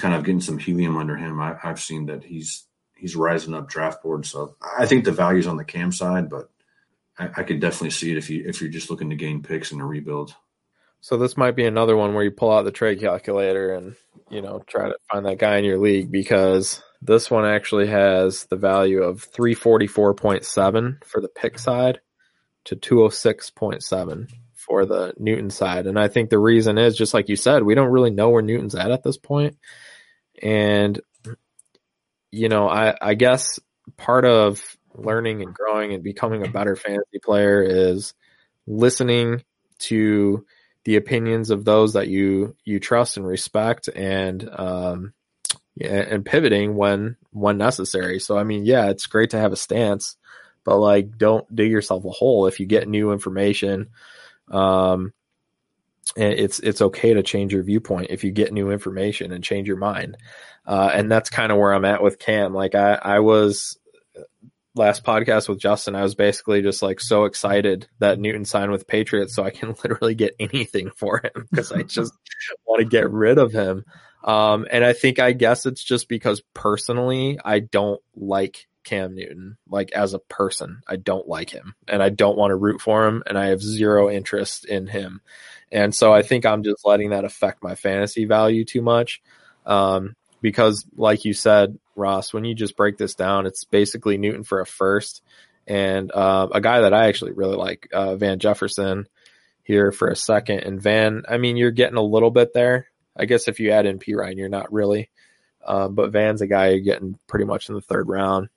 kind of getting some helium under him. I've seen that he's rising up draft board. So I think the value's on the Cam side, but I could definitely see it if you're just looking to gain picks in a rebuild. So this might be another one where you pull out the trade calculator and, try to find that guy in your league, because this one actually has the value of 344.7 for the pick side to 206.7 for the Newton side. And I think the reason is, just like you said, we don't really know where Newton's at this point. And, I guess part of learning and growing and becoming a better fantasy player is listening to the opinions of those that you trust and respect, and pivoting when necessary. So, it's great to have a stance, but don't dig yourself a hole if you get new information. It's okay to change your viewpoint if you get new information and change your mind. And that's kind of where I'm at with Cam. Like I was last podcast with Justin, I was basically just like so excited that Newton signed with Patriots so I can literally get anything for him because I just want to get rid of him. And I guess it's just because personally, I don't like Cam Newton. Like as a person, I don't like him and I don't want to root for him and I have zero interest in him. And so I think I'm just letting that affect my fantasy value too much. Because like you said, Ross, when you just break this down, it's basically Newton for a first and a guy that I actually really like, Van Jefferson here for a second. And Van, I mean, you're getting a little bit there. I guess if you add in P. Ryan, you're not really. But Van's a guy you're getting pretty much in the third round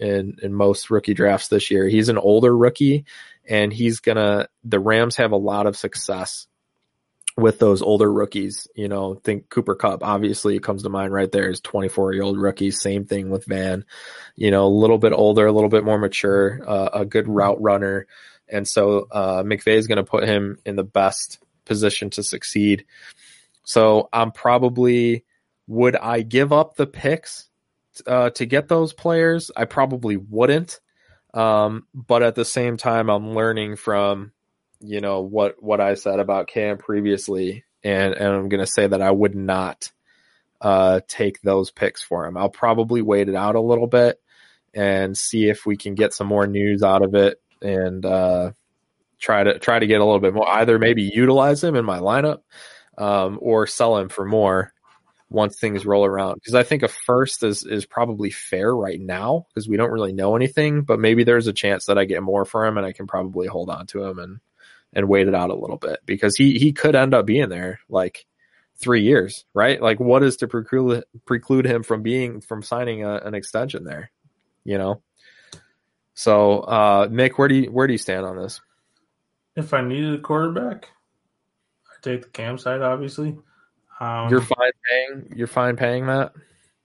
in most rookie drafts this year. He's an older rookie and the Rams have a lot of success with those older rookies, you know, think Cooper Kupp obviously comes to mind right there is 24-year-old rookie. Same thing with Van, you know, a little bit older, a little bit more mature, a good route runner. And so McVay is going to put him in the best position to succeed. So would I give up the picks to get those players? I probably wouldn't. But at the same time, I'm learning from you know, what I said about Cam previously, and I'm going to say that I would not take those picks for him. I'll probably wait it out a little bit and see if we can get some more news out of it and try to get a little bit more, either maybe utilize him in my lineup or sell him for more once things roll around. Because I think a first is probably fair right now because we don't really know anything, but maybe there's a chance that I get more for him and I can probably hold on to him and wait it out a little bit because he could end up being there like 3 years, right? Like what is to preclude him from signing an extension there, you know? So, Nick, where do you stand on this? If I needed a quarterback, I'd take the Cam side, obviously. You're fine paying that.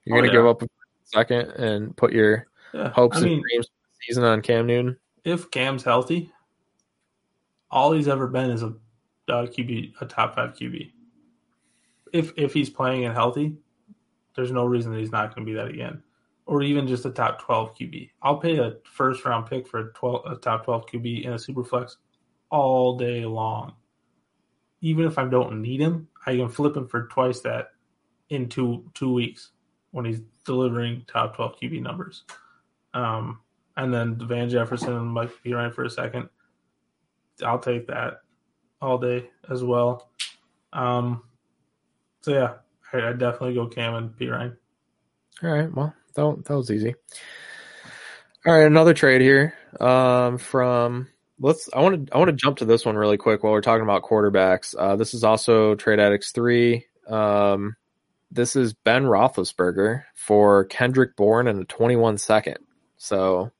You're going to give up a second and put your hopes and dreams for the season on Cam Newton. If Cam's healthy, all he's ever been is a top five QB. If he's playing and healthy, there's no reason that he's not going to be that again, or even just a top 12 QB. I'll pay a first round pick for a top 12 QB and a super flex all day long. Even if I don't need him, I can flip him for twice that in two weeks when he's delivering top 12 QB numbers. And then Van Jefferson and Mike P. Ryan for a second. I'll take that all day as well. So, yeah, I'd definitely go Cam and P. Ryan. All right, well, that was easy. All right, another trade here from – I want to jump to this one really quick while we're talking about quarterbacks. This is also Trade Addicts 3. This is Ben Roethlisberger for Kendrick Bourne and a 21-second. So,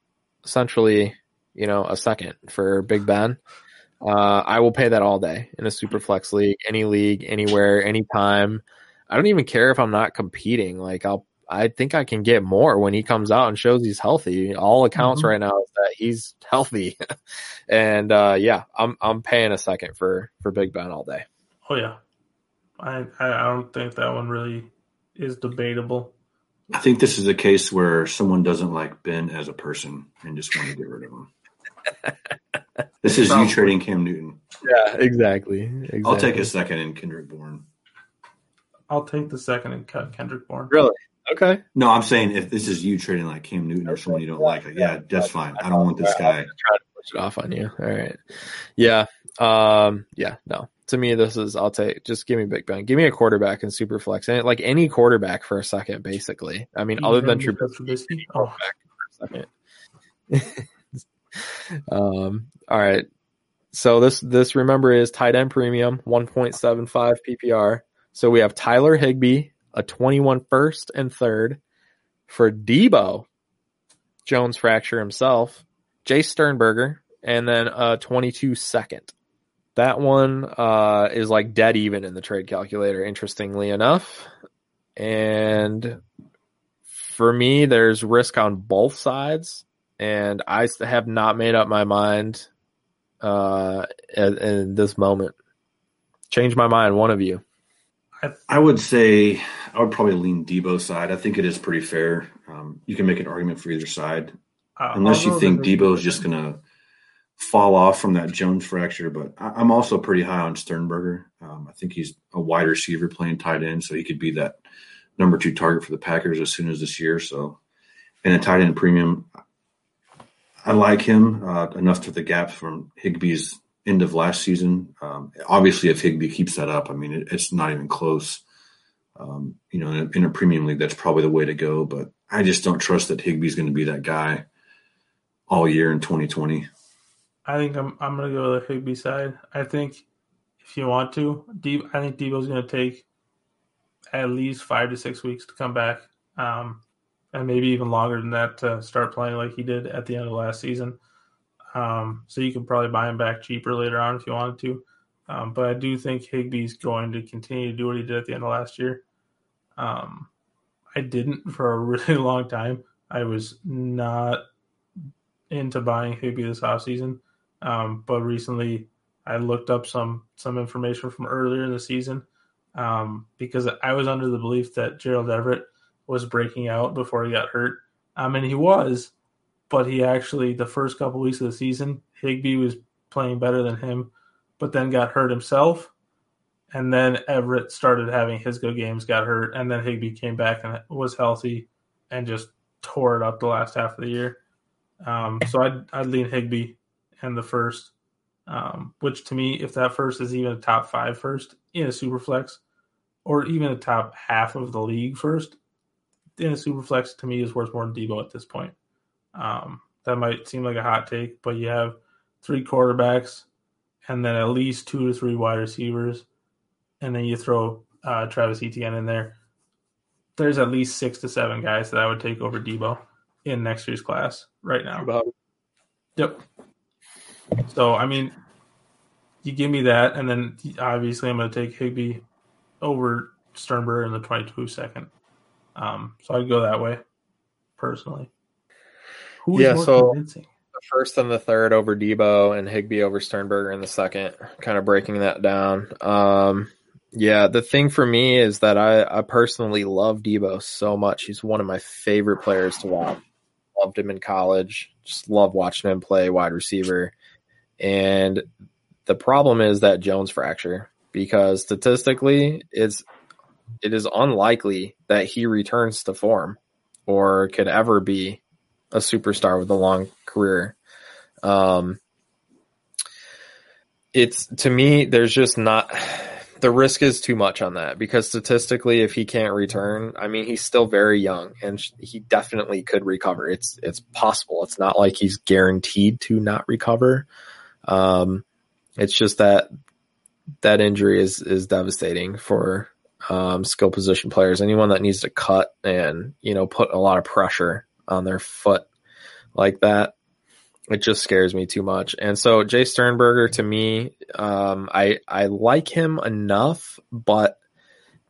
essentially – you know, a second for Big Ben. I will pay that all day in a super flex league, anywhere, anytime. I don't even care if I'm not competing. Like I think I can get more when he comes out and shows he's healthy. All accounts right now is that he's healthy. And I'm paying a second for Big Ben all day. Oh yeah. I don't think that one really is debatable. I think this is a case where someone doesn't like Ben as a person and just want to get rid of him. This is you trading Cam Newton. Yeah, exactly. I'll take a second in Kendrick Bourne. I'll take the second in Kendrick Bourne. Really? Okay. No, I'm saying if this is you trading like Cam Newton or someone you don't like, that's fine. I don't want this guy. I'm trying to push it off on you. All right. Yeah. No. To me, this is just give me Big Ben. Give me a quarterback in Superflex. And like any quarterback for a second, basically. I mean, other than Trubisky. For a second. All right. So this remember is tight end premium 1.75 PPR. So we have Tyler Higbee, a 21 first and third for Deebo, Jones fracture himself, Jay Sternberger, and then a 22 second. That one is like dead even in the trade calculator, interestingly enough. And for me, there's risk on both sides. And I have not made up my mind in this moment. Change my mind, one of you. I would say I would probably lean Debo's side. I think it is pretty fair. You can make an argument for either side, unless you think Debo is just going to fall off from that Jones fracture. But I'm also pretty high on Sternberger. I think he's a wide receiver playing tight end, so he could be that number 2 target for the Packers as soon as this year. So, and a tight end premium, I like him enough to the gap from Higbee's end of last season. Obviously, if Higbee keeps that up, I mean, it's not even close. You know, in a premium league, that's probably the way to go. But I just don't trust that Higbee's going to be that guy all year in 2020. I think I'm going to go to the Higbee side. I think if you want to, I think Debo's going to take at least 5 to 6 weeks to come back, and maybe even longer than that to start playing like he did at the end of last season. So you can probably buy him back cheaper later on if you wanted to. But I do think Higbee's going to continue to do what he did at the end of last year. I didn't for a really long time. I was not into buying Higbee this offseason. But recently I looked up some information from earlier in the season because I was under the belief that Gerald Everett was breaking out before he got hurt. And he was. But he actually, the first couple weeks of the season, Higbee was playing better than him, but then got hurt himself. And then Everett started having his good games, got hurt, and then Higbee came back and was healthy and just tore it up the last half of the year. So I'd lean Higbee and the first, which to me, if that first is even a top 5 first in a super flex or even a top half of the league first in a super flex, to me is worth more than Debo at this point. That might seem like a hot take, but you have 3 quarterbacks and then at least 2 to 3 wide receivers. And then you throw Travis Etienne in there. There's at least 6 to 7 guys that I would take over Debo in next year's class right now. Yep. So, I mean, you give me that, and then obviously I'm going to take Higbee over Sternberger in the 22nd. So I'd go that way personally. Yeah, so convincing? The first and the third over Debo and Higbee over Sternberger in the second, kind of breaking that down. The thing for me is that I personally love Debo so much. He's one of my favorite players to watch. Loved him in college. Just love watching him play wide receiver. And the problem is that Jones fracture, because statistically it is unlikely that he returns to form or could ever be a superstar with a long career. It's, to me, there's just not, the risk is too much on that, because statistically, if he can't return, I mean, he's still very young and he definitely could recover. It's possible. It's not like he's guaranteed to not recover. It's just that injury is devastating for skill position players, anyone that needs to cut and, you know, put a lot of pressure on their foot like that. It just scares me too much. And so Jay Sternberger, to me, I like him enough, but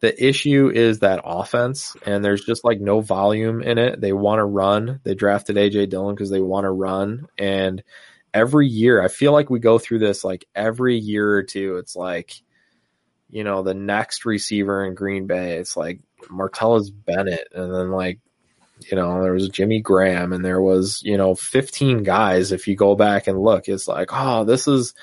the issue is that offense, and there's just like no volume in it. They want to run. They drafted AJ Dillon because they want to run. And every year, I feel like we go through this, like every year or two, it's like, you know, the next receiver in Green Bay, it's like Martellus Bennett. And then like, you know, there was Jimmy Graham and there was, you know, 15 guys. If you go back and look, it's like, oh, this is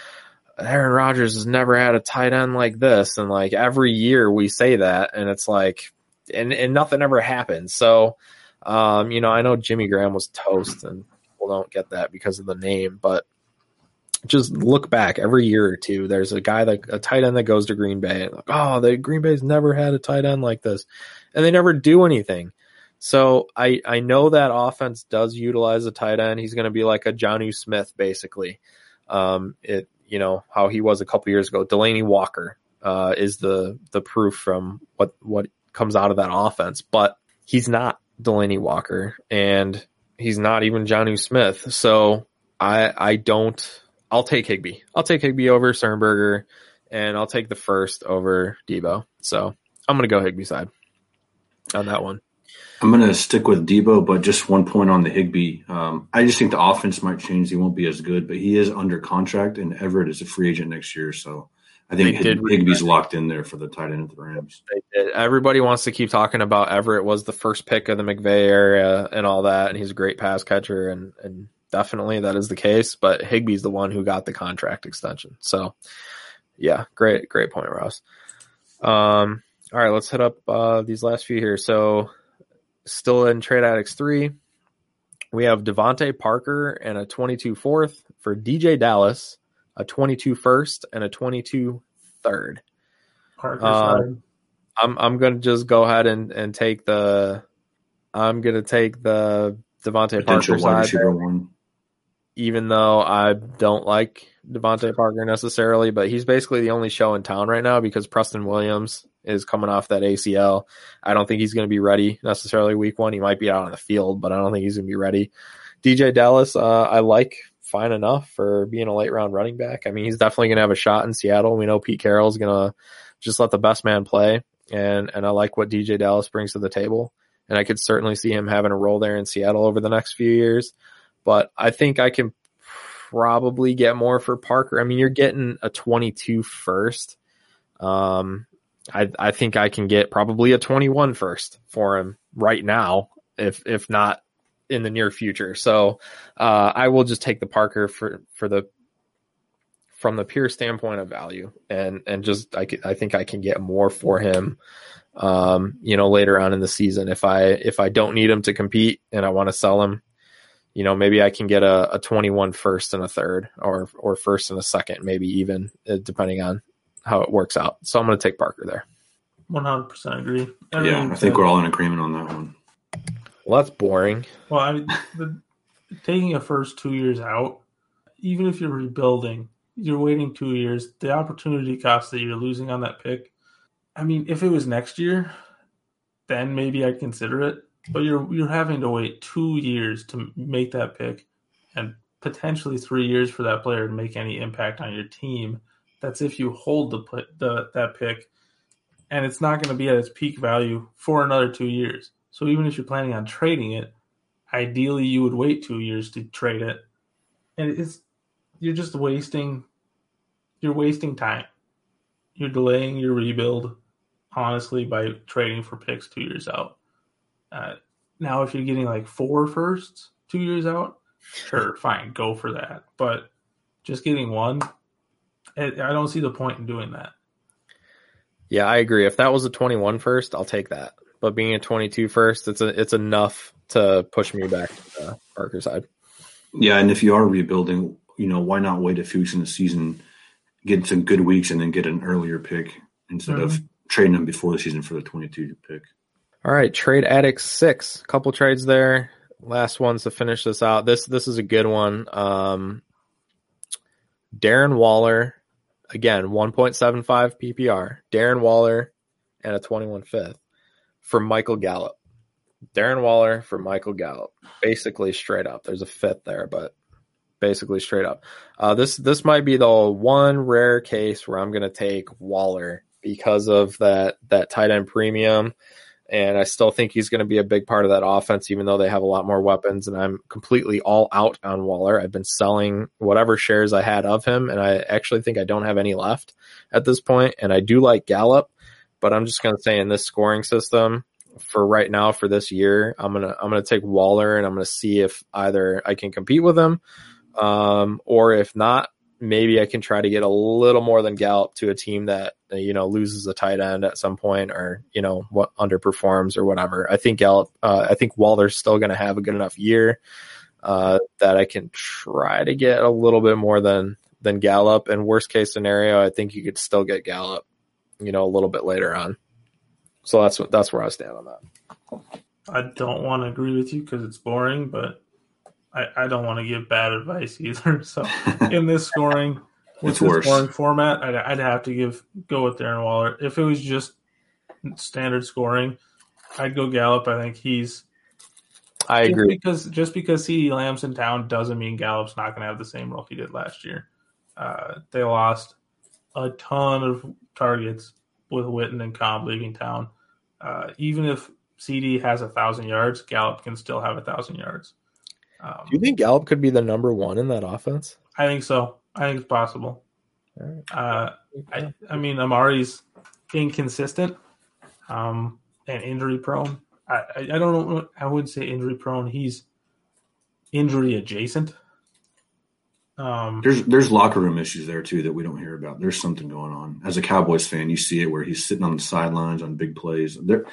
Aaron Rodgers has never had a tight end like this. And like every year we say that, and it's like, and nothing ever happens. So, you know, I know Jimmy Graham was toast and people don't get that because of the name, but just look back every year or two. There's a tight end that goes to Green Bay. And like, oh, Green Bay's never had a tight end like this, and they never do anything. So I know that offense does utilize a tight end. He's going to be like a Jonnu Smith, basically. You know, how he was a couple years ago. Delanie Walker is the proof from what comes out of that offense. But he's not Delanie Walker, and he's not even Jonnu Smith. So I'll take Higbee. I'll take Higbee over Sternberger, and I'll take the first over Debo. So I'm going to go Higbee side on that one. I'm going to stick with Debo, but just one point on the Higbee. I just think the offense might change. He won't be as good, but he is under contract, and Everett is a free agent next year. So I think Higbee's locked in there for the tight end of the Rams. They did. Everybody wants to keep talking about Everett was the first pick of the McVay area and all that, and he's a great pass catcher, and definitely that is the case. But Higbee's the one who got the contract extension. So, yeah, great point, Ross. All right, let's hit up these last few here. So, still in Trade Addicts 3, we have Devontae Parker and a 22-4th for DJ Dallas, a 22-1st and a 22-3rd. I'm gonna just go ahead and take the Devontae Parker side there, even though I don't like Devontae Parker necessarily, but he's basically the only show in town right now because Preston Williams is coming off that ACL. I don't think he's going to be ready necessarily week one. He might be out on the field, but I don't think he's going to be ready. DJ Dallas, I like fine enough for being a late round running back. I mean, he's definitely going to have a shot in Seattle. We know Pete Carroll's going to just let the best man play, and I like what DJ Dallas brings to the table, and I could certainly see him having a role there in Seattle over the next few years. But I think I can probably get more for Parker. I mean, you're getting a 22 first. I think I can get probably a 21 first for him right now, if not in the near future. So I will just take the Parker from the pure standpoint of value, and just I think I can get more for him, later on in the season if I don't need him to compete and I want to sell him. You know, maybe I can get a 21 first and a third, or first and a second, maybe even, depending on how it works out. So I'm going to take Parker there. 100% agree. I think we're all in agreement on that one. Well, that's boring. Well, taking a first 2 years out, even if you're rebuilding, you're waiting 2 years. The opportunity cost that you're losing on that pick, I mean, if it was next year, then maybe I'd consider it. But you're having to wait 2 years to make that pick, and potentially 3 years for that player to make any impact on your team. That's if you hold that pick, and it's not going to be at its peak value for another 2 years. So even if you're planning on trading it, ideally you would wait 2 years to trade it, and you're wasting time. You're delaying your rebuild, honestly, by trading for picks 2 years out. Now, if you're getting like four firsts 2 years out, sure, fine, go for that. But just getting one, I don't see the point in doing that. Yeah, I agree. If that was a 21 first, I'll take that. But being a 22 first, it's enough to push me back to the Parker side. Yeah, and if you are rebuilding, why not wait a few weeks in the season, get some good weeks, and then get an earlier pick instead of trading them before the season for the 22 pick. All right, Trade Addicts 6. Couple trades there. Last ones to finish this out. This is a good one. Darren Waller, again, 1.75 PPR. Darren Waller and a 21-5th for Michael Gallup. Darren Waller for Michael Gallup. Basically straight up. There's a fifth there, but basically straight up. This might be the one rare case where I'm going to take Waller because of that tight end premium. And I still think he's going to be a big part of that offense, even though they have a lot more weapons. And I'm completely all out on Waller. I've been selling whatever shares I had of him, and I actually think I don't have any left at this point. And I do like Gallup, but I'm just going to say in this scoring system for right now, for this year, I'm gonna take Waller, and I'm gonna see if either I can compete with him, or if not, maybe I can try to get a little more than Gallup to a team that, loses a tight end at some point, or, what underperforms or whatever. I think Waller's still going to have a good enough year that I can try to get a little bit more than Gallup. And worst case scenario, I think you could still get Gallup, a little bit later on. So that's where I stand on that. I don't want to agree with you because it's boring, but I don't want to give bad advice either. So in this scoring, scoring format, I'd have to go with Darren Waller. If it was just standard scoring, I'd go Gallup. I think I agree. Just because CeeDee Lamb's in town doesn't mean Gallup's not going to have the same role he did last year. They lost a ton of targets with Witten and Cobb leaving town. Even if CeeDee has 1,000 yards, Gallup can still have 1,000 yards. Do you think Gallup could be the number one in that offense? I think so. I think it's possible. I mean, Amari's inconsistent and injury prone. I don't know. I wouldn't say injury prone. He's injury adjacent. There's locker room issues there too that we don't hear about. There's something going on. As a Cowboys fan, you see it where he's sitting on the sidelines on big plays. There,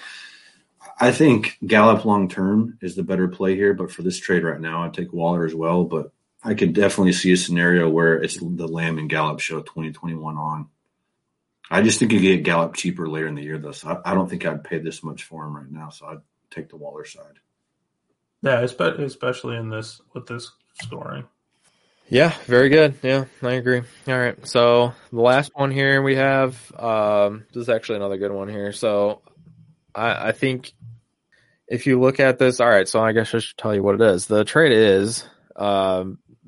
I think Gallup long term is the better play here, but for this trade right now, I'd take Waller as well. But I could definitely see a scenario where it's the Lamb and Gallup show 2021 on. I just think you get Gallup cheaper later in the year, though. So I don't think I'd pay this much for him right now. So I'd take the Waller side. Yeah, especially in this with this scoring. Yeah, very good. Yeah, I agree. All right, so the last one here we have. This is actually another good one here. So I think if you look at this, all right. So I guess I should tell you what it is. The trade is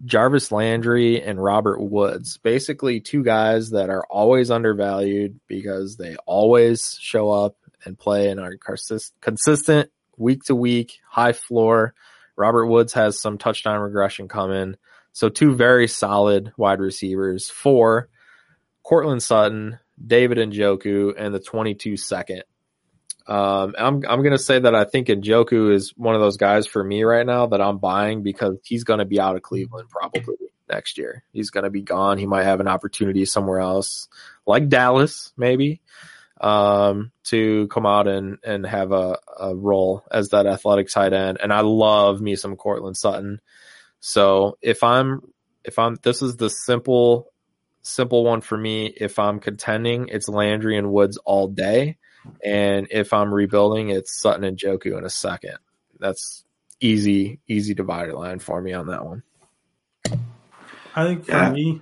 Jarvis Landry and Robert Woods, basically two guys that are always undervalued because they always show up and play and are consistent week to week, high floor. Robert Woods has some touchdown regression coming. So two very solid wide receivers for Cortland Sutton, David Njoku, and the 22-second. I'm going to say that I think Njoku is one of those guys for me right now that I'm buying because he's going to be out of Cleveland probably next year. He's going to be gone. He might have an opportunity somewhere else, like Dallas maybe, to come out and have a role as that athletic tight end. And I love me some Cortland Sutton. So if I'm, this is the simple one for me. If I'm contending, it's Landry and Woods all day. And if I'm rebuilding, it's Sutton and Njoku in a second. That's easy divided line for me on that one. I think for me,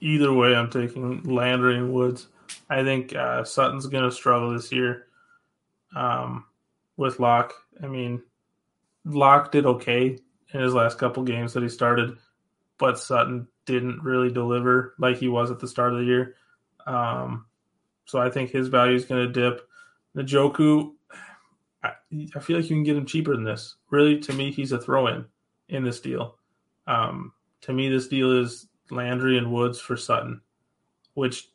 either way, I'm taking Landry and Woods. I think Sutton's going to struggle this year with Locke. I mean, Locke did okay in his last couple games that he started, but Sutton didn't really deliver like he was at the start of the year. So I think his value is going to dip. Njoku, I feel like you can get him cheaper than this. Really, to me, he's a throw-in in this deal. To me, this deal is Landry and Woods for Sutton, which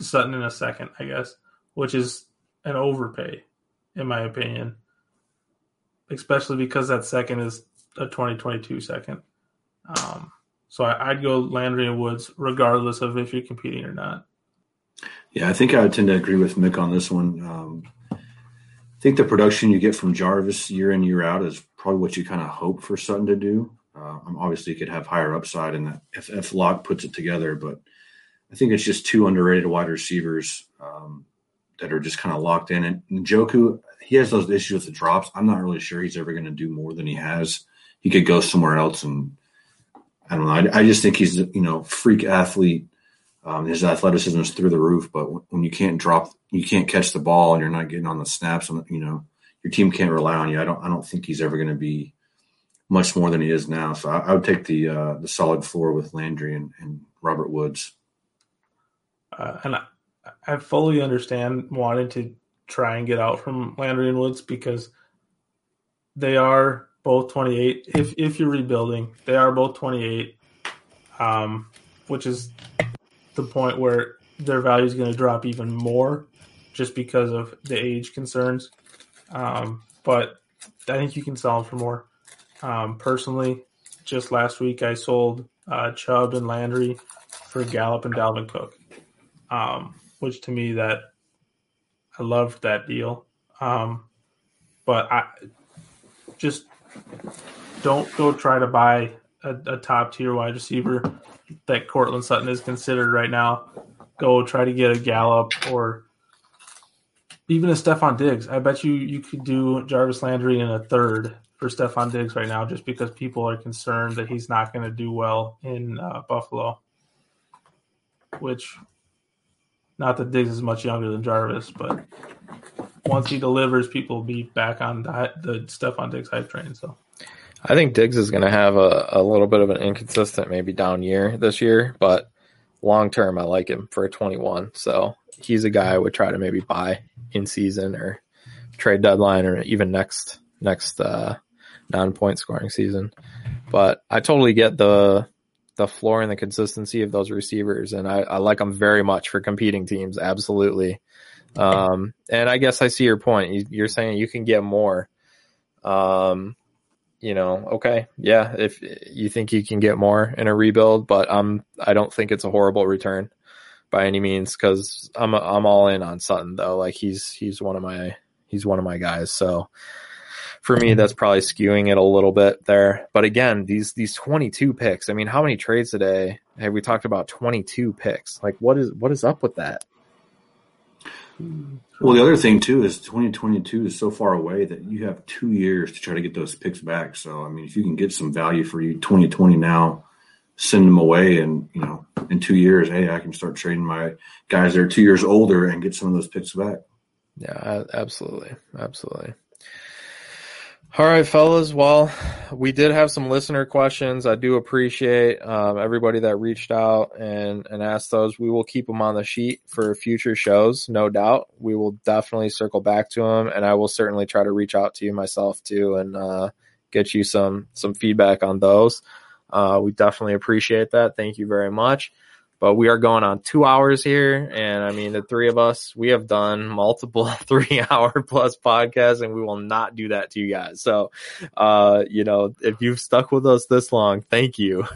Sutton in a second, I guess, which is an overpay, in my opinion, especially because that second is a 2022 second. So I'd go Landry and Woods regardless of if you're competing or not. Yeah, I think I would tend to agree with Mick on this one. I think the production you get from Jarvis year in, year out is probably what you kind of hope for Sutton to do. Obviously, you could have higher upside in that if Locke puts it together, but I think it's just two underrated wide receivers that are just kind of locked in. And Njoku, he has those issues with the drops. I'm not really sure he's ever going to do more than he has. He could go somewhere else, and I don't know. I just think he's freak athlete. His athleticism is through the roof, but when you can't catch the ball, and you're not getting on the snaps, and your team can't rely on you. I don't think he's ever going to be much more than he is now. So I would take the solid floor with Landry and Robert Woods. And I fully understand wanting to try and get out from Landry and Woods because they are both 28. If you're rebuilding, they are both 28, which is the point where their value is going to drop even more just because of the age concerns. But I think you can sell them for more. Personally, just last week I sold Chubb and Landry for Gallup and Dalvin Cook, which to me that I loved that deal. But I just don't go try to buy a top-tier wide receiver that Cortland Sutton is considered right now. Go try to get a Gallup or even a Stephon Diggs. I bet you could do Jarvis Landry in a third for Stephon Diggs right now just because people are concerned that he's not going to do well in Buffalo, which not that Diggs is much younger than Jarvis, but once he delivers, people will be back on the Stephon Diggs hype train, so. I think Diggs is going to have a little bit of an inconsistent, maybe down year this year, but long-term, I like him for a 21. So he's a guy I would try to maybe buy in season or trade deadline or even next non-point scoring season. But I totally get the the floor and the consistency of those receivers. And I like them very much for competing teams. Absolutely. And I guess I see your point. You're saying you can get more, okay. Yeah. If you think you can get more in a rebuild, but I don't think it's a horrible return by any means. Cause I'm all in on Sutton though. Like he's one of my guys. So for me, that's probably skewing it a little bit there. But again, these 22 picks, I mean, how many trades today have we talked about 22 picks? Like what is up with that? Well, the other thing too is 2022 is so far away that you have 2 years to try to get those picks back. So, I mean, if you can get some value for you 2020 now, send them away and, in 2 years, hey, I can start trading my guys that are 2 years older and get some of those picks back. Yeah, absolutely. Absolutely. All right, fellas. Well, we did have some listener questions. I do appreciate everybody that reached out and asked those. We will keep them on the sheet for future shows, no doubt. We will definitely circle back to them, and I will certainly try to reach out to you myself too and get you some feedback on those. We definitely appreciate that. Thank you very much. But we are going on 2 hours here, and I mean, the three of us, we have done multiple 3-hour-plus podcasts, and we will not do that to you guys. So, if you've stuck with us this long, thank you.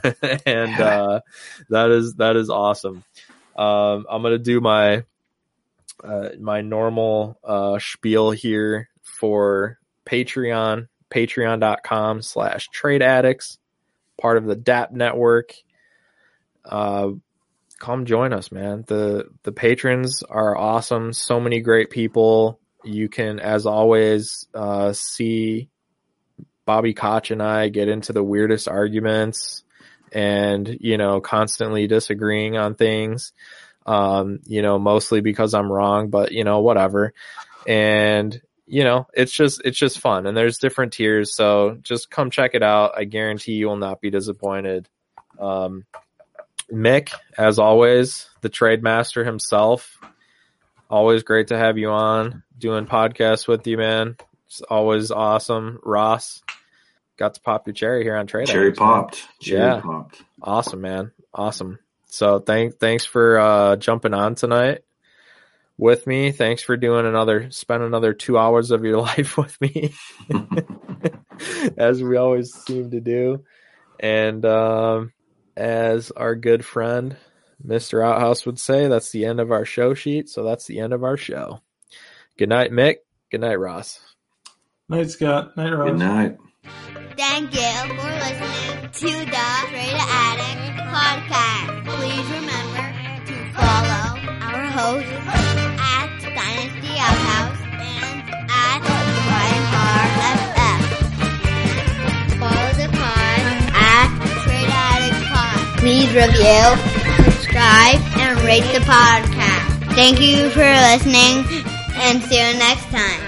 And that is awesome. I'm going to do my normal spiel here for Patreon, patreon.com/tradeaddicts, part of the DAP network. Come join us, man. The patrons are awesome. So many great people. You can, as always, see Bobby Koch and I get into the weirdest arguments and, constantly disagreeing on things, mostly because I'm wrong, but whatever. And, it's just fun, and there's different tiers. So just come check it out. I guarantee you will not be disappointed. Mick, as always, the trade master himself. Always great to have you on, doing podcasts with you, man. It's always awesome. Ross, got to pop your cherry here on Trade. Cherry Addicts, popped. Man. Cherry popped. Awesome, man. Awesome. So thanks for jumping on tonight with me. Thanks for spend another 2 hours of your life with me, as we always seem to do. And, as our good friend, Mr. Outhouse, would say, that's the end of our show sheet. So that's the end of our show. Good night, Mick. Good night, Ross. Night, Scott. Night, Ross. Good night. Thank you for listening to the Trade Addict podcast. Please remember to follow our hosts at Dynasty Outhouse and at YMRFF. Follow the pod at Trade Addict. Please review, subscribe, and rate the podcast. Thank you for listening, and see you next time.